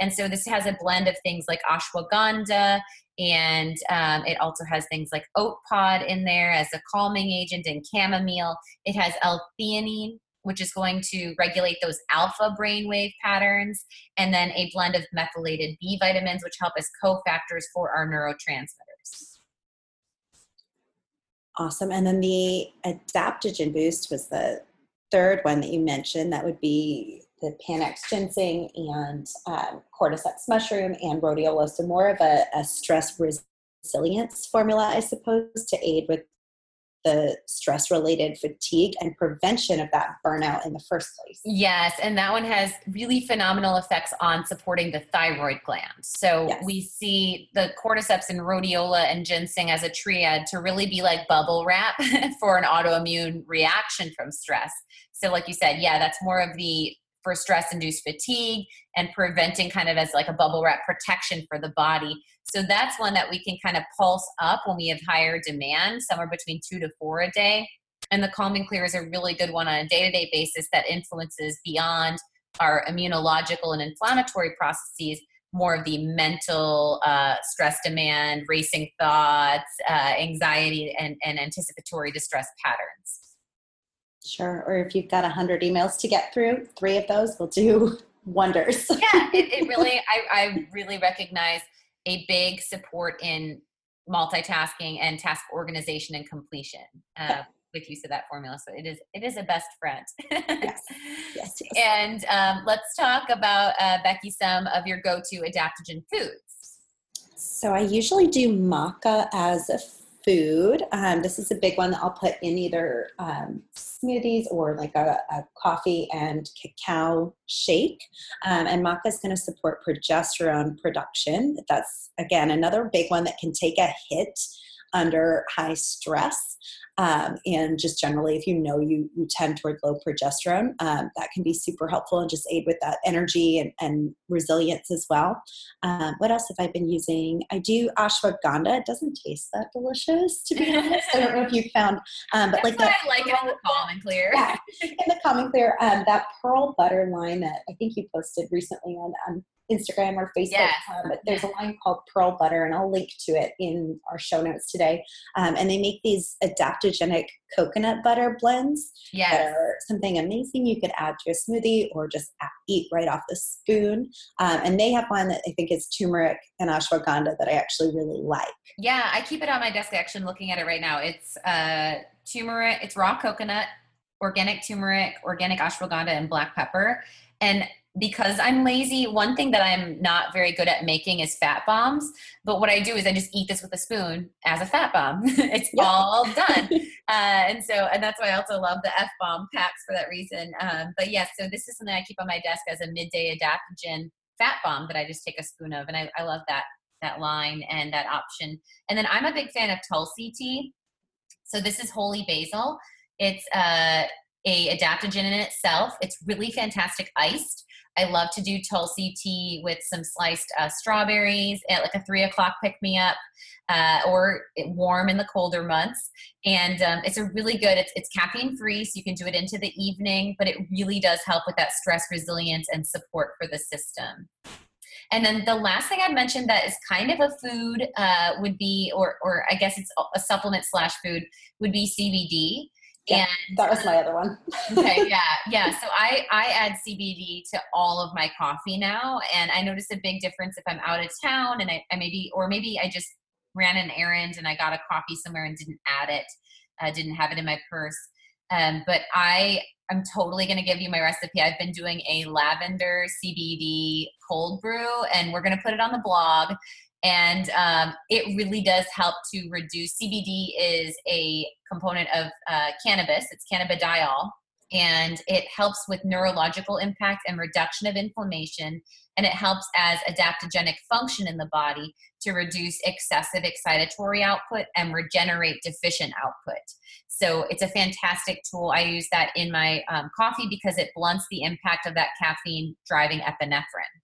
And so this has a blend of things like ashwagandha, and um, it also has things like oat pod in there as a calming agent and chamomile. It has L-theanine, which is going to regulate those alpha brainwave patterns, and then a blend of methylated B vitamins, which help as cofactors for our neurotransmitters. Awesome. And then the adaptogen boost was the third one that you mentioned. That would be the Panax ginseng and um, cordyceps mushroom and rhodiola. So more of a, a stress resilience formula, I suppose, to aid with the stress-related fatigue and prevention of that burnout in the first place. Yes, and that one has really phenomenal effects on supporting the thyroid gland. So yes. we see the cordyceps and rhodiola and ginseng as a triad to really be like bubble wrap for an autoimmune reaction from stress. So like you said, yeah, that's more of the for stress-induced fatigue and preventing kind of as like a bubble wrap protection for the body. So that's one that we can kind of pulse up when we have higher demand, somewhere between two to four a day. And the Calm and Clear is a really good one on a day-to-day basis that influences beyond our immunological and inflammatory processes, more of the mental uh, stress demand, racing thoughts, uh, anxiety, and, and anticipatory distress patterns. Sure. Or if you've got a hundred emails to get through, three of those will do wonders. Yeah, it, it really, I, I really recognize a big support in multitasking and task organization and completion uh, with use of that formula. So it is, it is a best friend. Yes. Yes, yes. And um, let's talk about, uh, Becky, some of your go-to adaptogen foods. So I usually do maca as a food. Um, this is a big one that I'll put in either um, smoothies or like a, a coffee and cacao shake. Um, and maca is going to support progesterone production. That's, again, another big one that can take a hit under high stress. Um, and just generally, if you know you, you tend toward low progesterone, um, that can be super helpful and just aid with that energy and, and resilience as well. Um, what else have I been using? I do ashwagandha. It doesn't taste that delicious, to be honest. I don't know if you found, um, but That's like that. I like it in the Calm and Clear. Yeah, in the Calm and Clear, um, that Pearl Butter line that I think you posted recently on um, Instagram or Facebook, yes. um, but there's a line called Pearl Butter, and I'll link to it in our show notes today. Um, and they make these adaptogenic coconut butter blends yes. that are something amazing you could add to a smoothie or just eat right off the spoon. Um, and they have one that I think is turmeric and ashwagandha that I actually really like. Yeah, I keep it on my desk. Actually, I'm looking at it right now. It's uh, turmeric, it's raw coconut, organic turmeric, organic ashwagandha, and black pepper. And because I'm lazy, one thing that I'm not very good at making is fat bombs. But what I do is I just eat this with a spoon as a fat bomb. It's yep. all done. Uh, and so, and that's why I also love the F-bomb packs for that reason. Um, but yes, yeah, so this is something I keep on my desk as a midday adaptogen fat bomb that I just take a spoon of. And I, I love that, that line and that option. And then I'm a big fan of Tulsi tea. So this is holy basil. It's uh, a adaptogen in itself. It's really fantastic iced. I love to do Tulsi tea with some sliced uh, strawberries at like a three o'clock pick-me-up uh, or warm in the colder months. And um, it's a really good, it's, it's caffeine-free, so you can do it into the evening, but it really does help with that stress resilience and support for the system. And then the last thing I mentioned that is kind of a food uh, would be, or, or I guess it's a supplement slash food, would be C B D. Yeah, and that was my other one. Okay, yeah, yeah. So I, I add C B D to all of my coffee now, and I notice a big difference if I'm out of town and I, I maybe, or maybe I just ran an errand and I got a coffee somewhere and didn't add it, uh, didn't have it in my purse. Um, but I am totally going to give you my recipe. I've been doing a lavender C B D cold brew, and we're going to put it on the blog. And um, it really does help to reduce. C B D is a component of uh, cannabis. It's cannabidiol. And it helps with neurological impact and reduction of inflammation. And it helps as adaptogenic function in the body to reduce excessive excitatory output and regenerate deficient output. So it's a fantastic tool. I use that in my um, coffee because it blunts the impact of that caffeine driving epinephrine.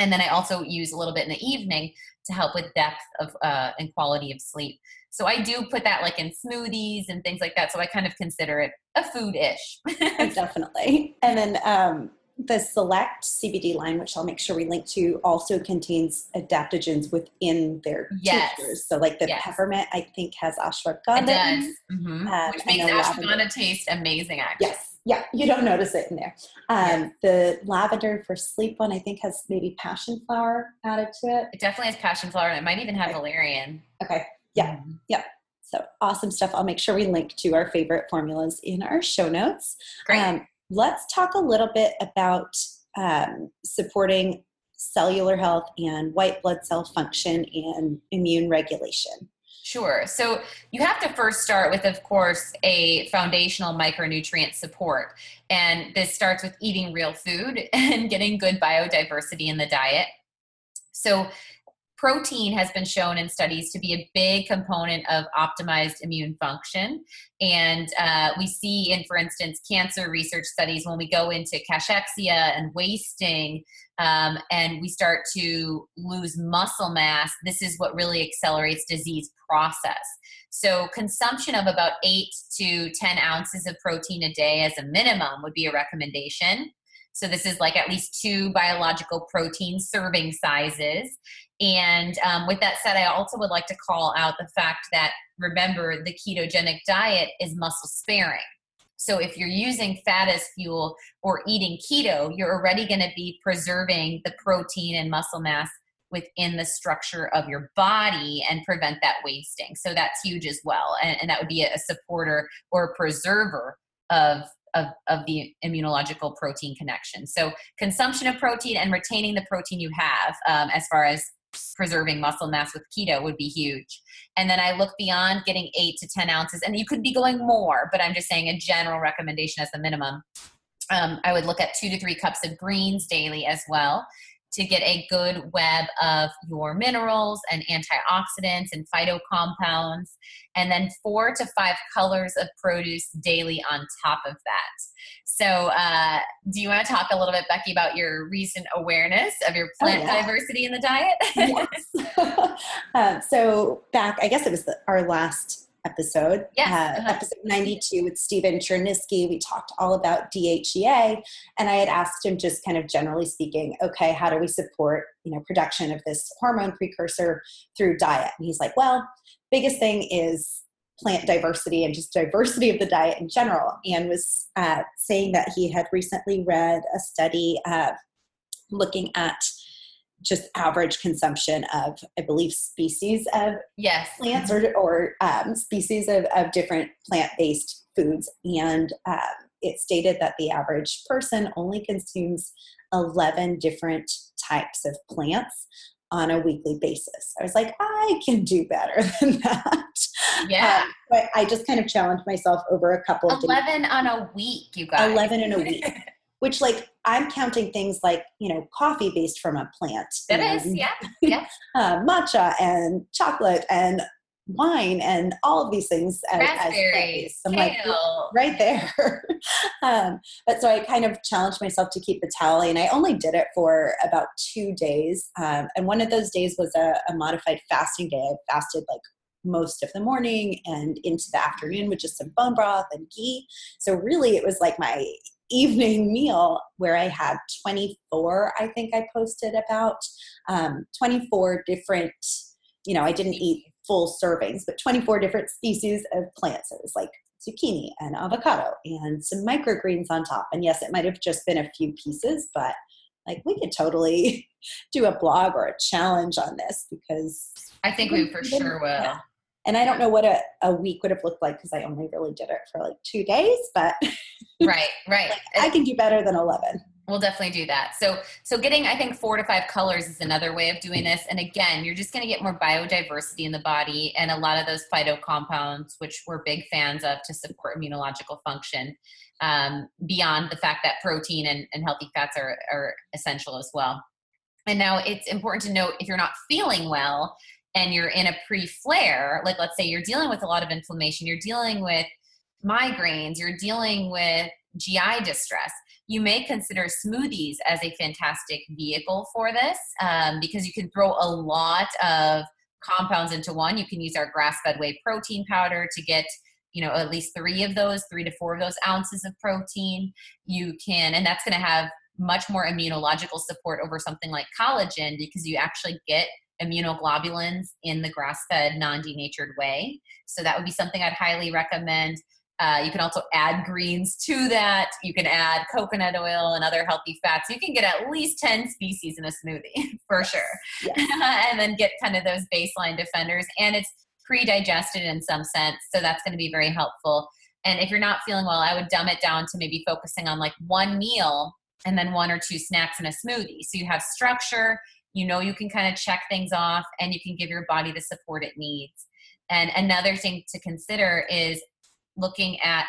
And then I also use a little bit in the evening to help with depth of uh, and quality of sleep. So I do put that like in smoothies and things like that. So I kind of consider it a food-ish. Definitely. And then um, the Select C B D line, which I'll make sure we link to, also contains adaptogens within their yes. tinctures. So like the yes. peppermint, I think, has ashwagandha. It does. Mm-hmm. um, Which makes ashwagandha lavender. Taste amazing, actually. Yes. Yeah, you don't notice it in there. Um, the lavender for sleep one, I think, has maybe passion flower added to it. It definitely has passion flower, and it might even have valerian. Okay. Yeah. Mm-hmm. Yeah. So awesome stuff. I'll make sure we link to our favorite formulas in our show notes. Great. Um, let's talk a little bit about um, supporting cellular health and white blood cell function and immune regulation. Sure. So you have to first start with, of course, a foundational micronutrient support. And this starts with eating real food and getting good biodiversity in the diet. So protein has been shown in studies to be a big component of optimized immune function. And uh, we see in, for instance, cancer research studies, when we go into cachexia and wasting, um, and we start to lose muscle mass, this is what really accelerates disease process. So consumption of about eight to ten ounces of protein a day as a minimum would be a recommendation. So this is like at least two biological protein serving sizes. And um, with that said, I also would like to call out the fact that, remember, the ketogenic diet is muscle sparing. So if you're using fat as fuel or eating keto, you're already going to be preserving the protein and muscle mass within the structure of your body and prevent that wasting. So that's huge as well. And, and that would be a supporter or a preserver of Of, of the immunological protein connection. So consumption of protein and retaining the protein you have um, as far as preserving muscle mass with keto would be huge. And then I look beyond getting eight to ten ounces, and you could be going more, but I'm just saying a general recommendation as the minimum. Um, I would look at two to three cups of greens daily as well to get a good web of your minerals and antioxidants and phyto compounds, and then four to five colors of produce daily on top of that. So uh, do you want to talk a little bit, Becky, about your recent awareness of your plant oh, yeah. diversity in the diet? Yes. um, so back, I guess it was the, our last episode, yeah. uh, uh-huh. episode ninety-two with Stephen Chernisky, we talked all about D H E A, and I had asked him, just kind of generally speaking, okay, how do we support, you know, production of this hormone precursor through diet? And he's like, well, biggest thing is plant diversity and just diversity of the diet in general, and was uh, saying that he had recently read a study uh, looking at just average consumption of, I believe, species of yes. plants or, or um, species of, of different plant-based foods. And um, it stated that the average person only consumes eleven different types of plants on a weekly basis. I was like, I can do better than that. Yeah. Um, but I just kind of challenged myself over a couple of eleven days. on a week, you guys. eleven in a week. Which, like, I'm counting things like, you know, coffee based from a plant. That and, is, yeah, yeah. uh, matcha and chocolate and wine and all of these things. As, Raspberries, as I'm like, right there. um, but so I kind of challenged myself to keep a tally, and I only did it for about two days. Um, and one of those days was a, a modified fasting day. I fasted like most of the morning and into the afternoon with just some bone broth and ghee. So really, it was like my evening meal, where I had twenty-four, I think I posted about um, twenty-four different, you know, I didn't eat full servings, but twenty-four different species of plants. It was like zucchini and avocado and some microgreens on top. And yes, it might have just been a few pieces, but like, we could totally do a blog or a challenge on this, because I think we for sure will. Yeah. And I don't know what a, a week would have looked like, because I only really did it for like two days, but right, right. Like, I can do better than eleven. We'll definitely do that. So, so getting, I think, four to five colors is another way of doing this. And again, you're just going to get more biodiversity in the body and a lot of those phyto compounds, which we're big fans of to support immunological function, um, beyond the fact that protein and, and healthy fats are, are essential as well. And now it's important to note, if you're not feeling well and you're in a pre-flare, like let's say you're dealing with a lot of inflammation, you're dealing with migraines, you're dealing with G I distress, you may consider smoothies as a fantastic vehicle for this, um, because you can throw a lot of compounds into one. You can use our grass-fed whey protein powder to get, you know, at least three of those, three to four of those ounces of protein. You can, and that's going to have much more immunological support over something like collagen, because you actually get immunoglobulins in the grass-fed, non-denatured way. So that would be something I'd highly recommend. Uh, you can also add greens to that. You can add coconut oil and other healthy fats. You can get at least ten species in a smoothie for yes. sure. Yes. And then get kind of those baseline defenders. And it's pre-digested in some sense. So that's going to be very helpful. And if you're not feeling well, I would dumb it down to maybe focusing on like one meal and then one or two snacks and a smoothie. So you have structure, you know, you can kind of check things off and you can give your body the support it needs. And another thing to consider is looking at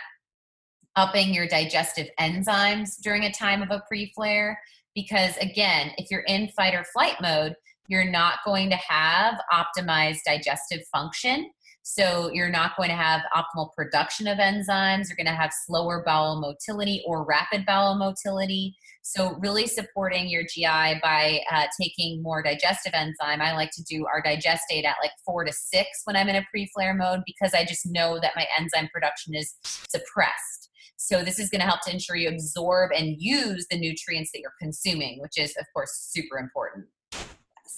upping your digestive enzymes during a time of a pre-flare, because again, if you're in fight or flight mode, you're not going to have optimized digestive function. So you're not going to have optimal production of enzymes. You're going to have slower bowel motility or rapid bowel motility. So really supporting your G I by uh, taking more digestive enzyme. I like to do our Digestate at like four to six when I'm in a pre-flare mode, because I just know that my enzyme production is suppressed. So this is going to help to ensure you absorb and use the nutrients that you're consuming, which is of course super important.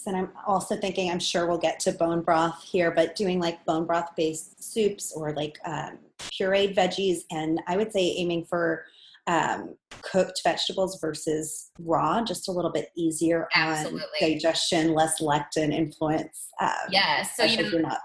And I'm also thinking, I'm sure we'll get to bone broth here, but doing like bone broth based soups or like um, pureed veggies. And I would say aiming for um, cooked vegetables versus raw, just a little bit easier Absolutely. On digestion, less lectin influence. Um, yeah. So you you're not.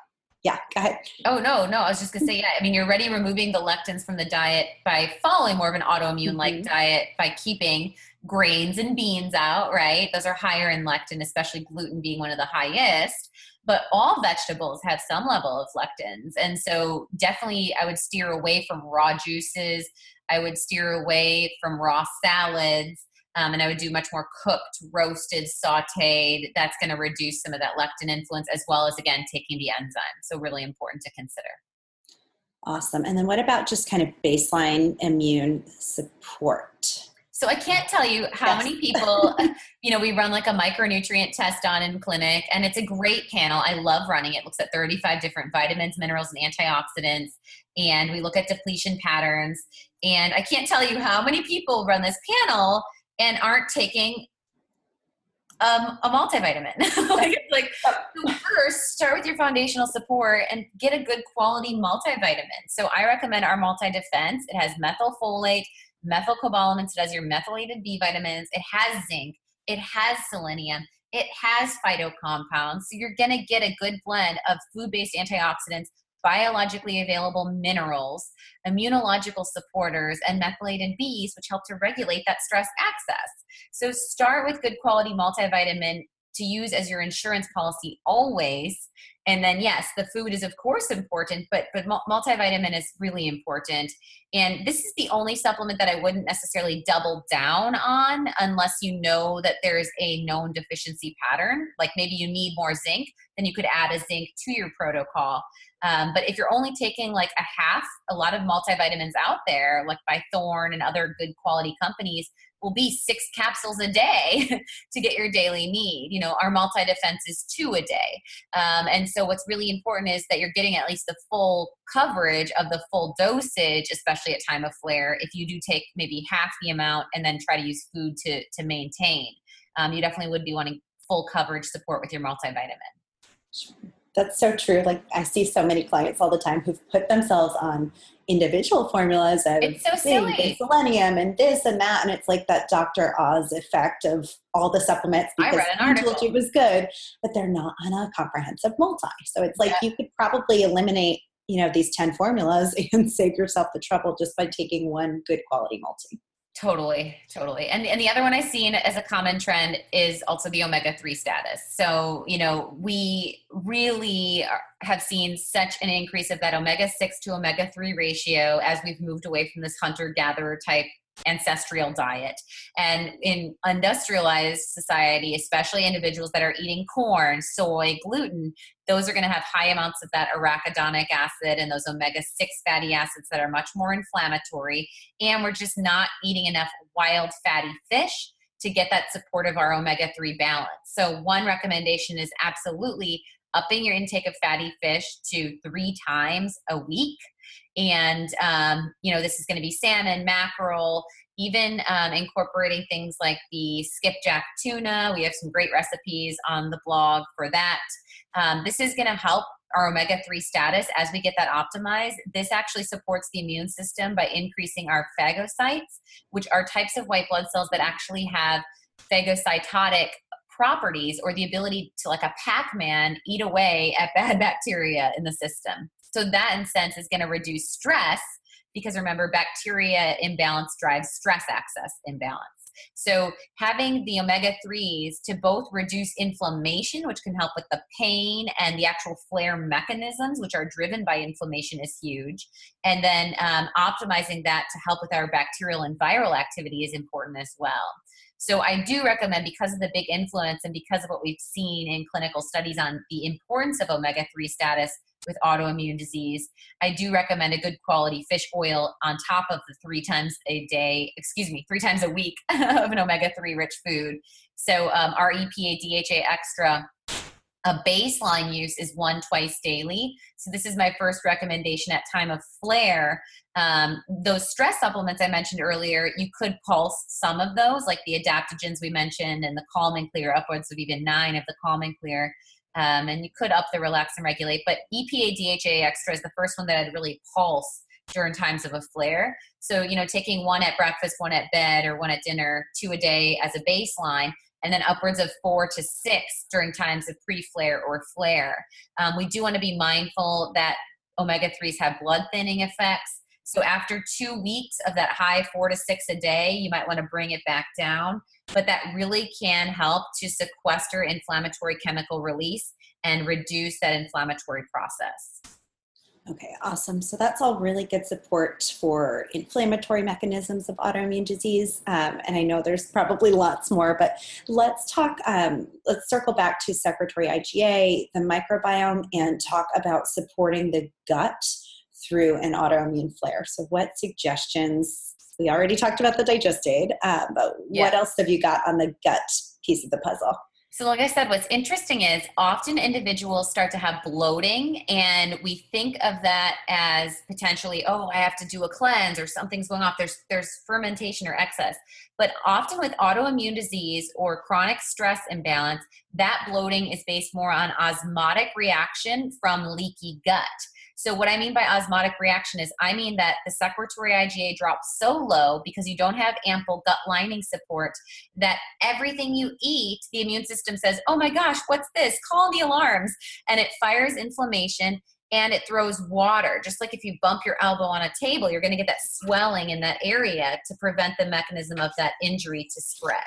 Yeah, go ahead. Oh, no, no. I was just going to say, yeah, I mean, you're already removing the lectins from the diet by following more of an autoimmune-like mm-hmm. diet by keeping grains and beans out, right? Those are higher in lectin, especially gluten being one of the highest. But all vegetables have some level of lectins. And so definitely I would steer away from raw juices. I would steer away from raw salads. Um, and I would do much more cooked, roasted, sauteed. That's going to reduce some of that lectin influence, as well as, again, taking the enzyme. So really important to consider. Awesome. And then what about just kind of baseline immune support? So I can't tell you how yes. many people, you know, we run like a micronutrient test on in clinic, and it's a great panel. I love running it. It looks at thirty-five different vitamins, minerals, and antioxidants. And we look at depletion patterns. And I can't tell you how many people run this panel and aren't taking um, a multivitamin. like, it's like, so first, start with your foundational support and get a good quality multivitamin. So I recommend our Multi Defense. It has methylfolate, methylcobalamin, so it has your methylated B vitamins. It has zinc. It has selenium. It has phyto compounds. So you're going to get a good blend of food-based antioxidants, biologically available minerals, immunological supporters, and methylated B's, which help to regulate that stress access. So start with good quality multivitamin to use as your insurance policy always. And then yes, the food is of course important, but, but multivitamin is really important. And this is the only supplement that I wouldn't necessarily double down on unless you know that there's a known deficiency pattern. Like maybe you need more zinc, then you could add a zinc to your protocol. Um, but if you're only taking like a half, a lot of multivitamins out there, like by Thorne and other good quality companies, will be six capsules a day to get your daily need. You know, our Multi-Defense is two a day. Um, and so what's really important is that you're getting at least the full coverage of the full dosage, especially at time of flare, if you do take maybe half the amount and then try to use food to, to maintain. Um, you definitely would be wanting full coverage support with your multivitamin. Sure. That's so true. Like I see so many clients all the time who've put themselves on individual formulas of it's so silly. And selenium and this and that. And it's like that Doctor Oz effect of all the supplements because I read an article. Told you it was good, but they're not on a comprehensive multi. So it's like yeah. you could probably eliminate, you know, these ten formulas and save yourself the trouble just by taking one good quality multi. Totally, totally. And and the other one I've seen as a common trend is also the omega three status. So, you know, we really are, have seen such an increase of that omega six to omega three ratio as we've moved away from this hunter-gatherer type ancestral diet. And in industrialized society, especially individuals that are eating corn, soy, gluten, those are going to have high amounts of that arachidonic acid and those omega six fatty acids that are much more inflammatory. And we're just not eating enough wild fatty fish to get that support of our omega three balance. So one recommendation is absolutely upping your intake of fatty fish to three times a week. And, um, you know, this is going to be salmon, mackerel, even um, incorporating things like the skipjack tuna. We have some great recipes on the blog for that. Um, this is going to help our omega three status, as we get that optimized, this actually supports the immune system by increasing our phagocytes, which are types of white blood cells that actually have phagocytotic properties, or the ability to, like a Pac-Man, eat away at bad bacteria in the system. So that, in a sense, is going to reduce stress, because remember, bacteria imbalance drives stress axis imbalance. So having the omega threes to both reduce inflammation, which can help with the pain and the actual flare mechanisms, which are driven by inflammation, is huge. And then um, optimizing that to help with our bacterial and viral activity is important as well. So I do recommend, because of the big influence and because of what we've seen in clinical studies on the importance of omega three status with autoimmune disease, I do recommend a good quality fish oil on top of the three times a day, excuse me, three times a week of an omega three rich food. So um, our E P A, D H E A extra, a baseline use is one twice daily. So this is my first recommendation at time of flare. Um, those stress supplements I mentioned earlier, you could pulse some of those, like the adaptogens we mentioned and the Calm and Clear, upwards of even nine of the Calm and Clear. Um, and you could up the Relax and Regulate, but E P A, D H E A extra is the first one that I'd really pulse during times of a flare. So, you know, taking one at breakfast, one at bed, or one at dinner, two a day as a baseline, and then upwards of four to six during times of pre-flare or flare. Um, we do want to be mindful that omega threes have blood thinning effects. So after two weeks of that high four to six a day, you might want to bring it back down. But that really can help to sequester inflammatory chemical release and reduce that inflammatory process. Okay, awesome. So that's all really good support for inflammatory mechanisms of autoimmune disease. Um, and I know there's probably lots more, but let's talk, um, let's circle back to secretory I G A, the microbiome, and talk about supporting the gut through an autoimmune flare. So what suggestions? We already talked about the digest aid, uh, but yeah. What else have you got on the gut piece of the puzzle? So like I said, what's interesting is often individuals start to have bloating, and we think of that as potentially, oh, I have to do a cleanse or something's going off. There's, there's fermentation or excess. But often with autoimmune disease or chronic stress imbalance, that bloating is based more on osmotic reaction from leaky gut. So what I mean by osmotic reaction is I mean that the secretory I G A drops so low because you don't have ample gut lining support that everything you eat, the immune system says, oh my gosh, what's this? Call the alarms. And it fires inflammation and it throws water. Just like if you bump your elbow on a table, you're going to get that swelling in that area to prevent the mechanism of that injury to spread.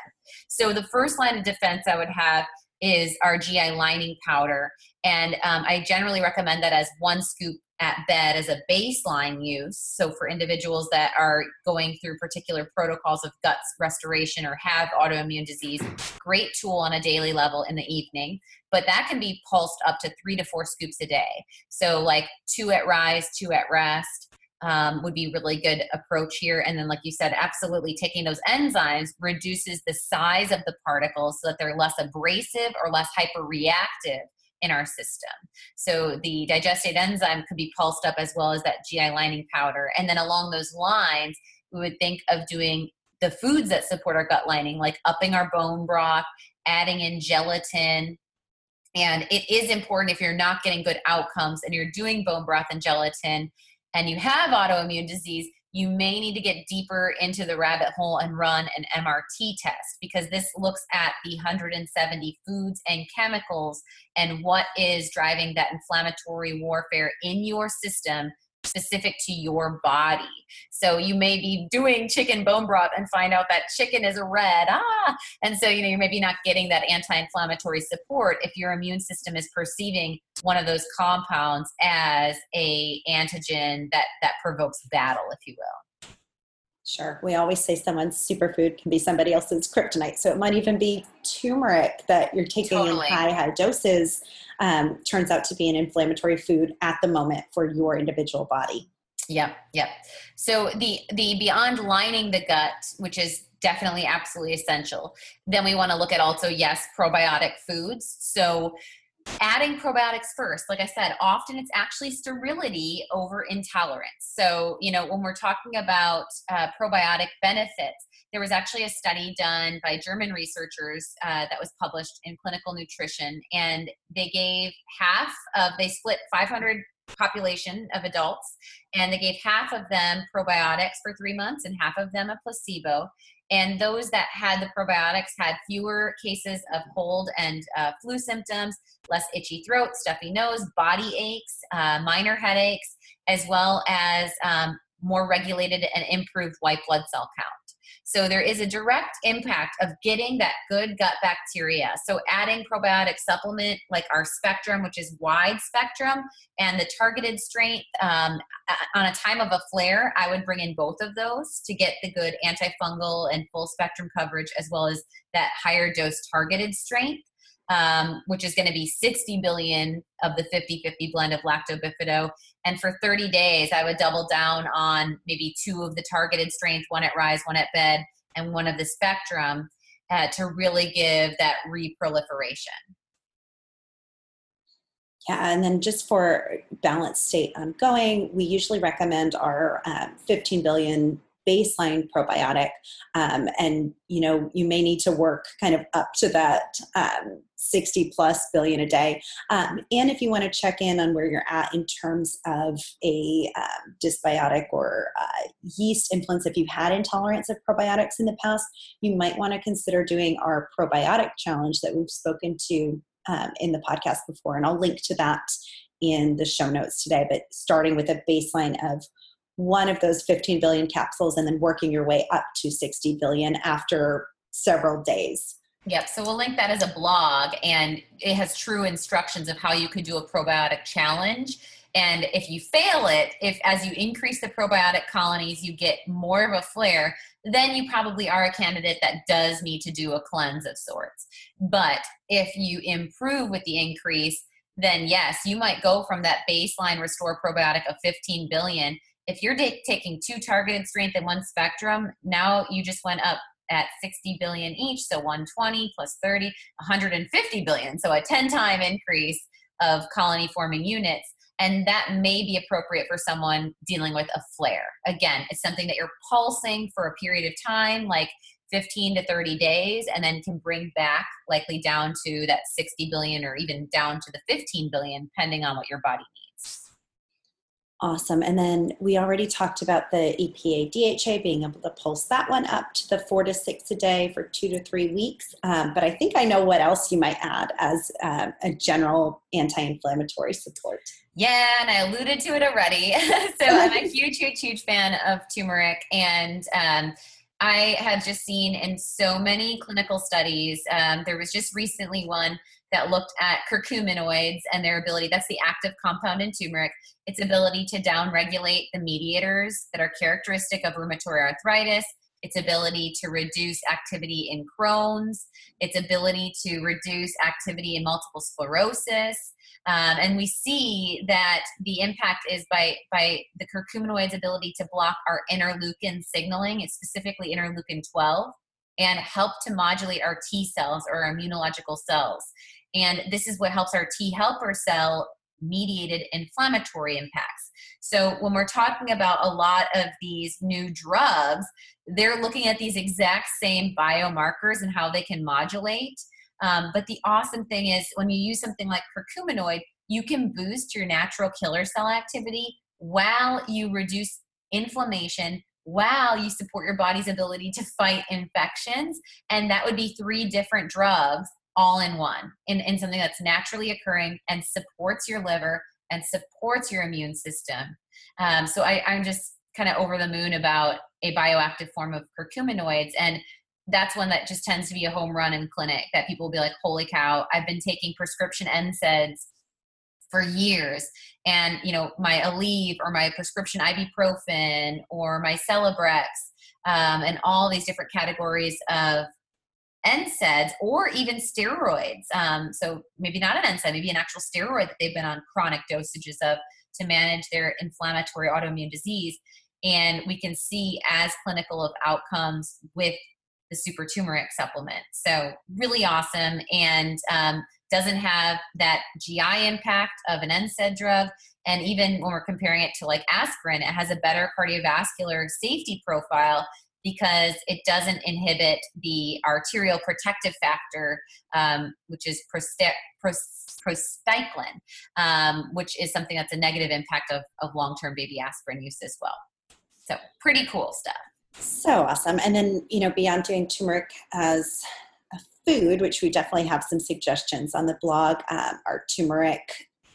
So the first line of defense I would have is our G I lining powder. And um, I generally recommend that as one scoop at bed as a baseline use. So for individuals that are going through particular protocols of gut restoration or have autoimmune disease, great tool on a daily level in the evening. But that can be pulsed up to three to four scoops a day. So like two at rise, two at rest. Um, would be a really good approach here. And then, like you said, absolutely taking those enzymes reduces the size of the particles so that they're less abrasive or less hyperreactive in our system. So the digestate enzyme could be pulsed up, as well as that G I lining powder. And then along those lines, we would think of doing the foods that support our gut lining, like upping our bone broth, adding in gelatin. And it is important, if you're not getting good outcomes and you're doing bone broth and gelatin, and you have autoimmune disease, you may need to get deeper into the rabbit hole and run an M R T test, because this looks at the one hundred seventy foods and chemicals and what is driving that inflammatory warfare in your system specific to your body. So you may be doing chicken bone broth and find out that chicken is a red, ah, and so you know, you're maybe not getting that anti-inflammatory support if your immune system is perceiving one of those compounds as a antigen that that provokes battle, if you will. Sure. We always say someone's superfood can be somebody else's kryptonite. So it might even be turmeric that you're taking totally. in high, high doses. Um, turns out to be an inflammatory food at the moment for your individual body. Yep. Yep. So the, the beyond lining the gut, which is definitely absolutely essential, then we want to look at also, yes, probiotic foods. So Adding probiotics first, like I said, often it's actually sterility over intolerance. So, you know, when we're talking about uh, probiotic benefits, there was actually a study done by German researchers uh, that was published in Clinical Nutrition, and they gave half of, they split five hundred population of adults, and they gave half of them probiotics for three months and half of them a placebo. And those that had the probiotics had fewer cases of cold and uh, flu symptoms, less itchy throat, stuffy nose, body aches, uh, minor headaches, as well as um, more regulated and improved white blood cell count. So there is a direct impact of getting that good gut bacteria. So adding probiotic supplement like our Spectrum, which is wide spectrum, and the targeted strength, um, on a time of a flare, I would bring in both of those to get the good antifungal and full spectrum coverage, as well as that higher dose targeted strength, um, which is going to be sixty billion of the fifty fifty blend of lacto bifido. And for thirty days, I would double down on maybe two of the targeted strains, one at rise, one at bed, and one of the spectrum, uh, to really give that reproliferation. Yeah, and then just for balanced state ongoing, we usually recommend our uh, fifteen billion baseline probiotic, um, and you know, you may need to work kind of up to that um, sixty plus billion a day. Um, and if you want to check in on where you're at in terms of a um, dysbiotic or uh, yeast influence, if you've had intolerance of probiotics in the past, you might want to consider doing our probiotic challenge that we've spoken to um, in the podcast before. And I'll link to that in the show notes today, but starting with a baseline of one of those fifteen billion capsules and then working your way up to sixty billion after several days. Yep. So we'll link that as a blog, and it has true instructions of how you could do a probiotic challenge. And if you fail it, if as you increase the probiotic colonies, you get more of a flare, then you probably are a candidate that does need to do a cleanse of sorts. But if you improve with the increase, then yes, you might go from that baseline restore probiotic of fifteen billion. If you're d- taking two targeted strength and one spectrum, now you just went up at sixty billion each. So one hundred twenty plus thirty, one hundred fifty billion. So a ten time increase of colony forming units. And that may be appropriate for someone dealing with a flare. Again, it's something that you're pulsing for a period of time, like fifteen to thirty days, and then can bring back likely down to that sixty billion or even down to the fifteen billion, depending on what your body needs. Awesome. And then we already talked about the E P A, D H E A, being able to pulse that one up to the four to six a day for two to three weeks. Um, but I think I know what else you might add as um, a general anti-inflammatory support. Yeah, and I alluded to it already. So I'm a huge, huge, huge fan of turmeric. And um, I have just seen in so many clinical studies, um, there was just recently one that looked at curcuminoids and their ability, that's the active compound in turmeric, its ability to downregulate the mediators that are characteristic of rheumatoid arthritis, its ability to reduce activity in Crohn's, its ability to reduce activity in multiple sclerosis. Um, and we see that the impact is by, by the curcuminoid's ability to block our interleukin signaling, it's specifically interleukin twelve, and help to modulate our T cells or our immunological cells. And this is what helps our T helper cell mediated inflammatory impacts. So when we're talking about a lot of these new drugs, they're looking at these exact same biomarkers and how they can modulate. Um, but the awesome thing is when you use something like curcuminoid, you can boost your natural killer cell activity while you reduce inflammation, wow, you support your body's ability to fight infections. And that would be three different drugs all in one, in, in something that's naturally occurring and supports your liver and supports your immune system. Um, so I, I'm just kind of over the moon about a bioactive form of curcuminoids. And that's one that just tends to be a home run in clinic that people will be like, holy cow, I've been taking prescription N SAIDs for years, and you know, my Aleve or my prescription ibuprofen or my Celebrex, um, and all these different categories of N SAIDs or even steroids. Um, so maybe not an N SAID, maybe an actual steroid that they've been on chronic dosages of to manage their inflammatory autoimmune disease. And we can see as clinical of outcomes with the super turmeric supplement. So really awesome. And um, doesn't have that G I impact of an N SAID drug. And even when we're comparing it to like aspirin, it has a better cardiovascular safety profile because it doesn't inhibit the arterial protective factor, um, which is proste- pros- prostacyclin, um, which is something that's a negative impact of, of long-term baby aspirin use as well. So pretty cool stuff. So awesome. And then, you know, beyond doing turmeric as a food, which we definitely have some suggestions on the blog, um, our turmeric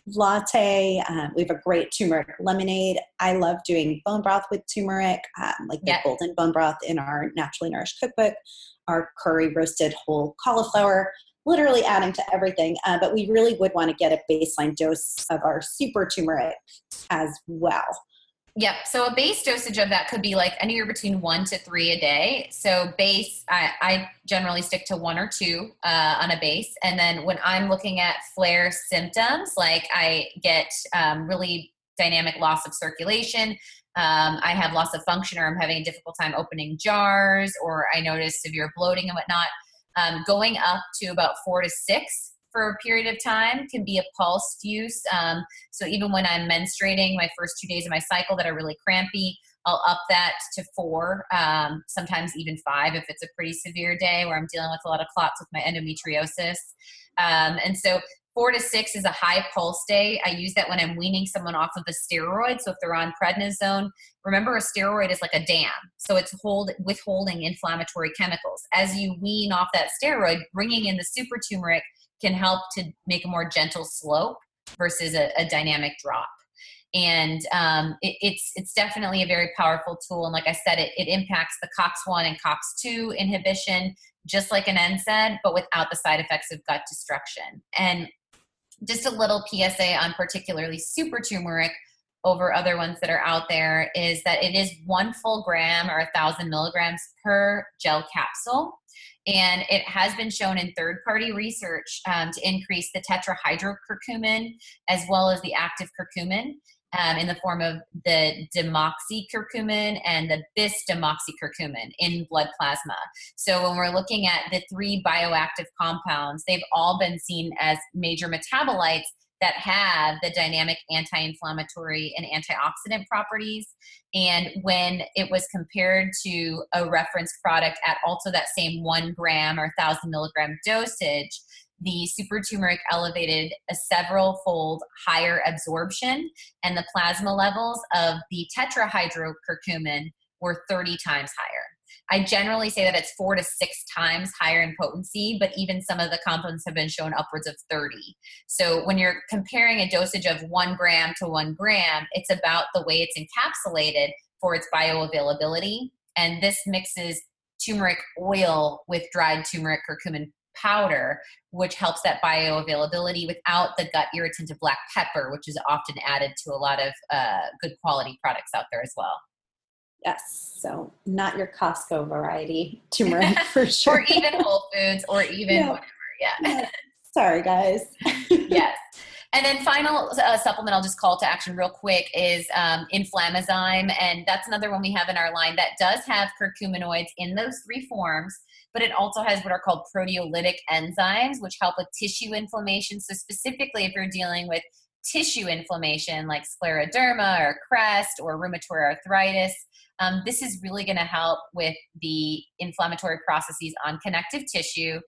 latte. Um, we have a great turmeric lemonade. I love doing bone broth with turmeric, um, like yeah. the golden bone broth in our Naturally Nourished cookbook, our curry roasted whole cauliflower, literally adding to everything. Uh, but we really would want to get a baseline dose of our super turmeric as well. Yep. So a base dosage of that could be like anywhere between one to three a day. So base, I, I generally stick to one or two uh, on a base. And then when I'm looking at flare symptoms, like I get um, really dynamic loss of circulation. Um, I have loss of function, or I'm having a difficult time opening jars, or I notice severe bloating and whatnot. Um, going up to about four to six for a period of time can be a pulse use. Um, so even when I'm menstruating, my first two days of my cycle that are really crampy, I'll up that to four, um, sometimes even five if it's a pretty severe day where I'm dealing with a lot of clots with my endometriosis. Um, and so four to six is a high pulse day. I use that when I'm weaning someone off of a steroid. So if they're on prednisone, remember a steroid is like a dam. So it's hold, withholding inflammatory chemicals. As you wean off that steroid, bringing in the super turmeric can help to make a more gentle slope versus a, a dynamic drop. And um, it, it's it's definitely a very powerful tool. And like I said, it, it impacts the COX one and COX two inhibition, just like an N SAID, but without the side effects of gut destruction. And just a little P S A on particularly super turmeric over other ones that are out there is that it is one full gram or a thousand milligrams per gel capsule. And it has been shown in third-party research um, to increase the tetrahydrocurcumin as well as the active curcumin um, in the form of the demoxycurcumin and the bis-demoxycurcumin in blood plasma. So when we're looking at the three bioactive compounds, they've all been seen as major metabolites that have the dynamic anti-inflammatory and antioxidant properties. And when it was compared to a reference product at also that same one gram or thousand milligram dosage, the super turmeric elevated a several fold higher absorption, and the plasma levels of the tetrahydrocurcumin were thirty times higher. I generally say that it's four to six times higher in potency, but even some of the compounds have been shown upwards of thirty. So when you're comparing a dosage of one gram to one gram, it's about the way it's encapsulated for its bioavailability. And this mixes turmeric oil with dried turmeric curcumin powder, which helps that bioavailability without the gut irritant of black pepper, which is often added to a lot of uh, good quality products out there as well. Yes. So not your Costco variety turmeric for sure. Or even Whole Foods or even yeah. whatever. Yeah. yeah. Sorry, guys. Yes. And then final uh, supplement I'll just call to action real quick is um, Inflamazyme. And that's another one we have in our line that does have curcuminoids in those three forms, but it also has what are called proteolytic enzymes, which help with tissue inflammation. So specifically if you're dealing with tissue inflammation like scleroderma or Crest or rheumatoid arthritis, Um, this is really going to help with the inflammatory processes on connective tissue.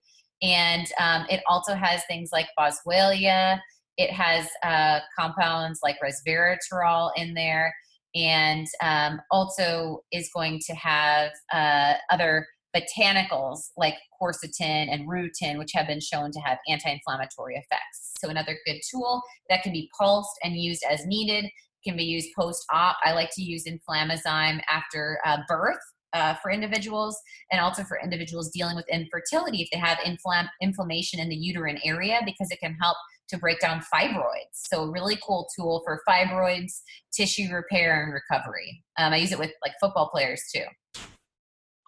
And um, it also has things like boswellia. It has uh, compounds like resveratrol in there, and um, also is going to have uh, other botanicals like quercetin and rutin, which have been shown to have anti-inflammatory effects. So another good tool that can be pulsed and used as needed, can be used post-op. I like to use Inflamazyme after uh, birth uh, for individuals, and also for individuals dealing with infertility if they have infl- inflammation in the uterine area, because it can help to break down fibroids. So a really cool tool for fibroids, tissue repair, and recovery. Um, I use it with like football players too.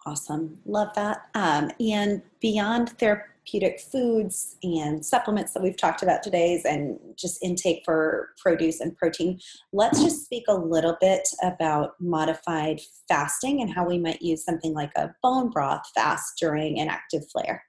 Awesome. Love that. Um, and beyond therapeutic foods and supplements that we've talked about today and just intake for produce and protein, let's just speak a little bit about modified fasting and how we might use something like a bone broth fast during an active flare.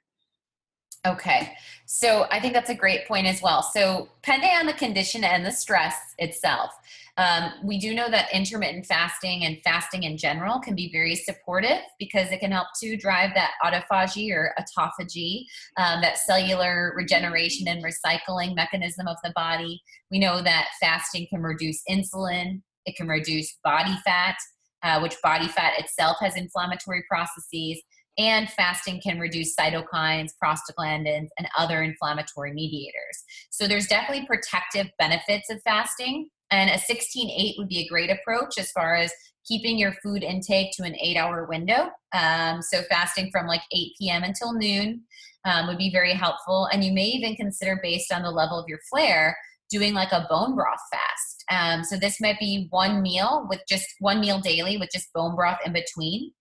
Okay. So I think that's a great point as well. So depending on the condition and the stress itself, um, we do know that intermittent fasting and fasting in general can be very supportive because it can help to drive that autophagy or autophagy, um, that cellular regeneration and recycling mechanism of the body. We know that fasting can reduce insulin. It can reduce body fat, uh, which body fat itself has inflammatory processes. And fasting can reduce cytokines, prostaglandins, and other inflammatory mediators. So there's definitely protective benefits of fasting. And a sixteen eight would be a great approach as far as keeping your food intake to an eight-hour window. Um, so fasting from like eight p m until noon um, would be very helpful. And you may even consider, based on the level of your flare, doing like a bone broth fast. Um, so this might be one meal with just one meal daily with just bone broth in between.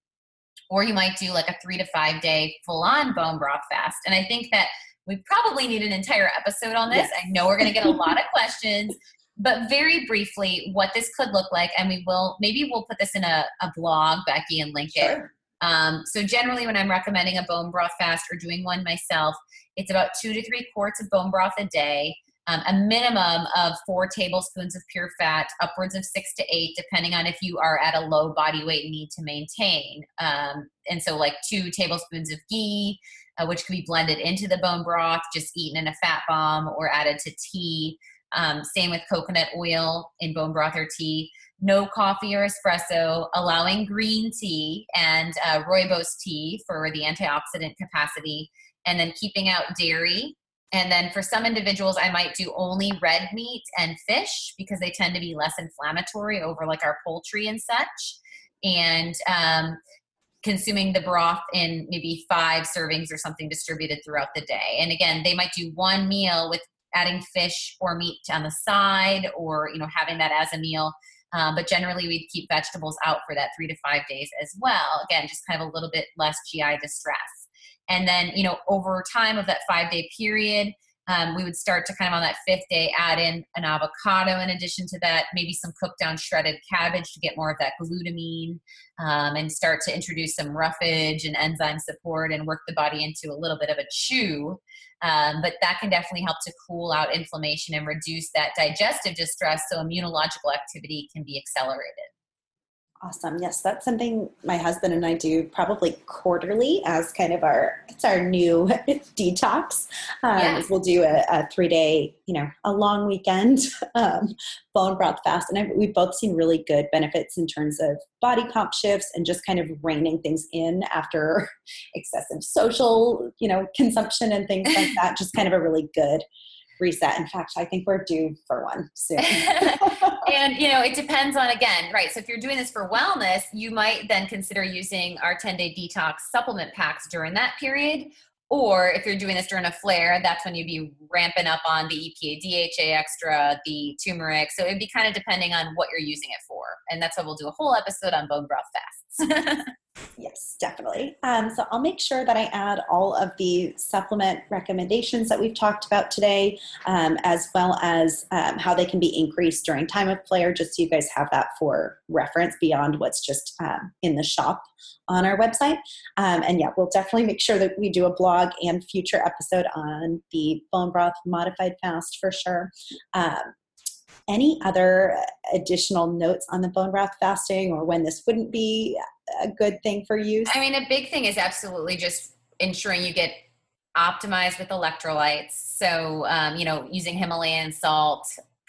Or you might do like a three to five day full on bone broth fast. And I think that we probably need an entire episode on this. Yes. I know we're going to get a lot of questions, but very briefly what this could look like. And we will, maybe we'll put this in a, a blog, Becky, and link sure. it. Um, so generally when I'm recommending a bone broth fast or doing one myself, it's about two to three quarts of bone broth a day. Um, a minimum of four tablespoons of pure fat, upwards of six to eight, depending on if you are at a low body weight need to maintain. Um, and so like two tablespoons of ghee, uh, which can be blended into the bone broth, just eaten in a fat bomb or added to tea. Um, same with coconut oil in bone broth or tea. No coffee or espresso, allowing green tea and uh, rooibos tea for the antioxidant capacity, and then keeping out dairy. And then for some individuals, I might do only red meat and fish because they tend to be less inflammatory over like our poultry and such. And um, consuming the broth in maybe five servings or something distributed throughout the day. And again, they might do one meal with adding fish or meat on the side, or, you know, having that as a meal. Um, but generally we'd keep vegetables out for that three to five days as well. Again, just kind of a little bit less G I distress. And then, you know, over time of that five-day period, um, we would start to kind of on that fifth day add in an avocado in addition to that, maybe some cooked down shredded cabbage to get more of that glutamine, um, and start to introduce some roughage and enzyme support and work the body into a little bit of a chew. Um, but that can definitely help to cool out inflammation and reduce that digestive distress so immunological activity can be accelerated. Awesome. Yes, that's something my husband and I do probably quarterly as kind of our, it's our new detox. Um, yeah. We'll do a, a three day, you know, a long weekend um, bone broth fast. And I've, we've both seen really good benefits in terms of body comp shifts and just kind of reining things in after excessive social, you know, consumption and things like that. Just kind of a really good reset. In fact, I think we're due for one soon. And, you know, it depends on, again, right. So if you're doing this for wellness, you might then consider using our ten day detox supplement packs during that period. Or if you're doing this during a flare, that's when you'd be ramping up on the E P A, D H E A extra, the turmeric. So it'd be kind of depending on what you're using it for. And that's why we'll do a whole episode on bone broth fasts. Yes, definitely. Um, so I'll make sure that I add all of the supplement recommendations that we've talked about today, um, as well as um, how they can be increased during time of flare, just so you guys have that for reference beyond what's just um, in the shop on our website. Um, and yeah, we'll definitely make sure that we do a blog and future episode on the bone broth modified fast for sure. Um, Any other additional notes on the bone broth fasting or when this wouldn't be a good thing for use? I mean, a big thing is absolutely just ensuring you get optimized with electrolytes. So, um, you know, using Himalayan salt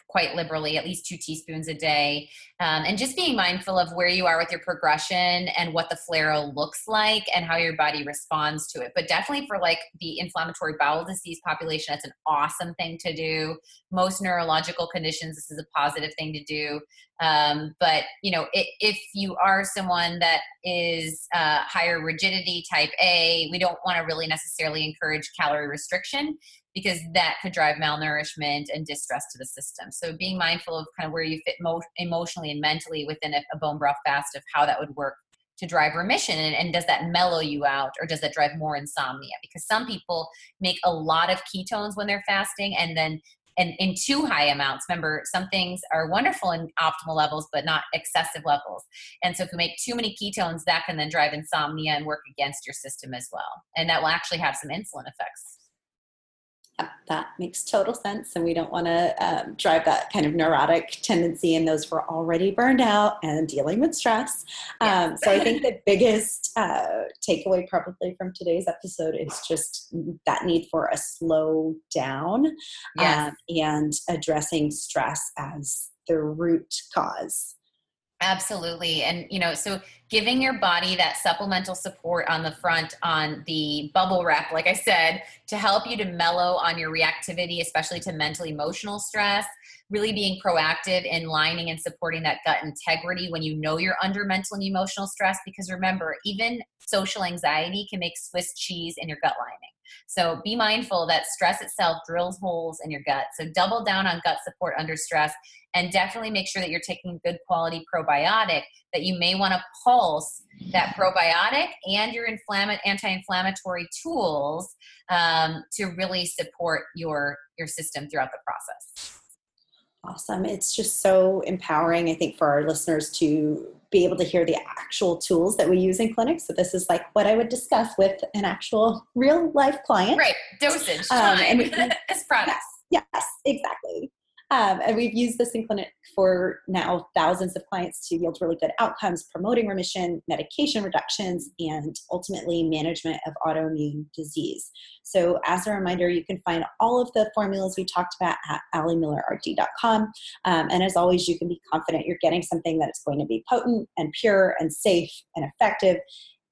quite liberally, at least two teaspoons a day, um, and just being mindful of where you are with your progression and what the flare looks like and how your body responds to it. But definitely for like the inflammatory bowel disease population, that's an awesome thing to do. Most neurological conditions, this is a positive thing to do. Um, but, you know, if, if you are someone that is uh, higher rigidity type A, we don't want to really necessarily encourage calorie restriction, because that could drive malnourishment and distress to the system. So being mindful of kind of where you fit mo- emotionally and mentally within a, a bone broth fast of how that would work to drive remission. And, and does that mellow you out, or does that drive more insomnia? Because some people make a lot of ketones when they're fasting, and then and in too high amounts. Remember, some things are wonderful in optimal levels, but not excessive levels. And so if you make too many ketones, that can then drive insomnia and work against your system as well. And that will actually have some insulin effects. that makes total sense, and we don't want to um, drive that kind of neurotic tendency in those who are already burned out and dealing with stress. Um, so I think the biggest uh, takeaway probably from today's episode is just that need for a slow down, yes. um, and addressing stress as the root cause. Absolutely. And, you know, so giving your body that supplemental support on the front, on the bubble wrap, like I said, to help you to mellow on your reactivity, especially to mental, emotional stress, really being proactive in lining and supporting that gut integrity when you know you're under mental and emotional stress, because remember, even social anxiety can make Swiss cheese in your gut lining. So be mindful that stress itself drills holes in your gut. So double down on gut support under stress, and definitely make sure that you're taking good quality probiotic, that you may want to pulse that probiotic and your inflamm- anti-inflammatory tools um, to really support your, your system throughout the process. Awesome. It's just so empowering, I think, for our listeners to be able to hear the actual tools that we use in clinics. So this is like what I would discuss with an actual real life client. Right. Dosage, time, um, and we, it's products. Yes, yes, exactly. Um, and we've used this in clinic for now thousands of clients to yield really good outcomes, promoting remission, medication reductions, and ultimately management of autoimmune disease. So as a reminder, you can find all of the formulas we talked about at ali miller r d dot com. Um, and as always, you can be confident you're getting something that is going to be potent and pure and safe and effective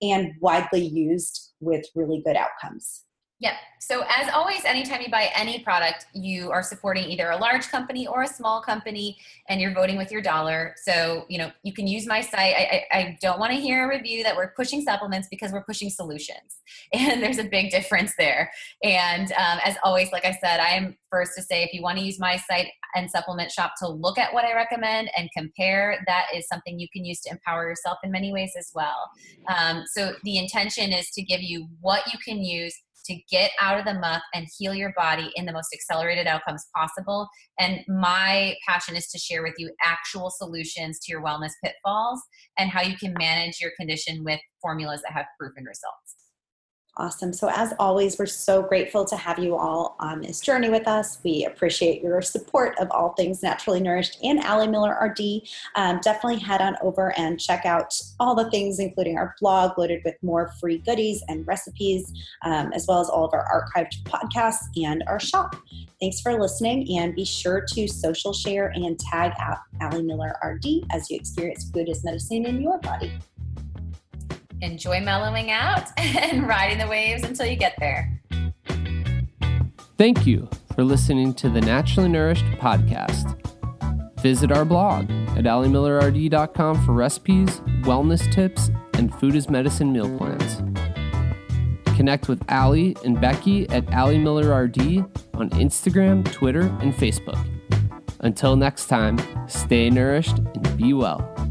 and widely used with really good outcomes. Yeah. So as always, anytime you buy any product, you are supporting either a large company or a small company, and you're voting with your dollar. So, you know, you can use my site. I, I, I don't want to hear a review that we're pushing supplements, because we're pushing solutions, and there's a big difference there. And um, as always, like I said, I am first to say, if you want to use my site and supplement shop to look at what I recommend and compare, that is something you can use to empower yourself in many ways as well. Um, so the intention is to give you what you can use to get out of the muck and heal your body in the most accelerated outcomes possible. And my passion is to share with you actual solutions to your wellness pitfalls and how you can manage your condition with formulas that have proven results. Awesome. So as always, we're so grateful to have you all on this journey with us. We appreciate your support of all things Naturally Nourished and Ali Miller R D. Um, definitely head on over and check out all the things, including our blog loaded with more free goodies and recipes, um, as well as all of our archived podcasts and our shop. Thanks for listening, and be sure to social share and tag at Ali Miller R D as you experience food as medicine in your body. Enjoy mellowing out and riding the waves until you get there. Thank you for listening to the Naturally Nourished podcast. Visit our blog at ali miller r d dot com for recipes, wellness tips, and food as medicine meal plans. Connect with Ali and Becky at ali miller r d on Instagram, Twitter, and Facebook. Until next time, stay nourished and be well.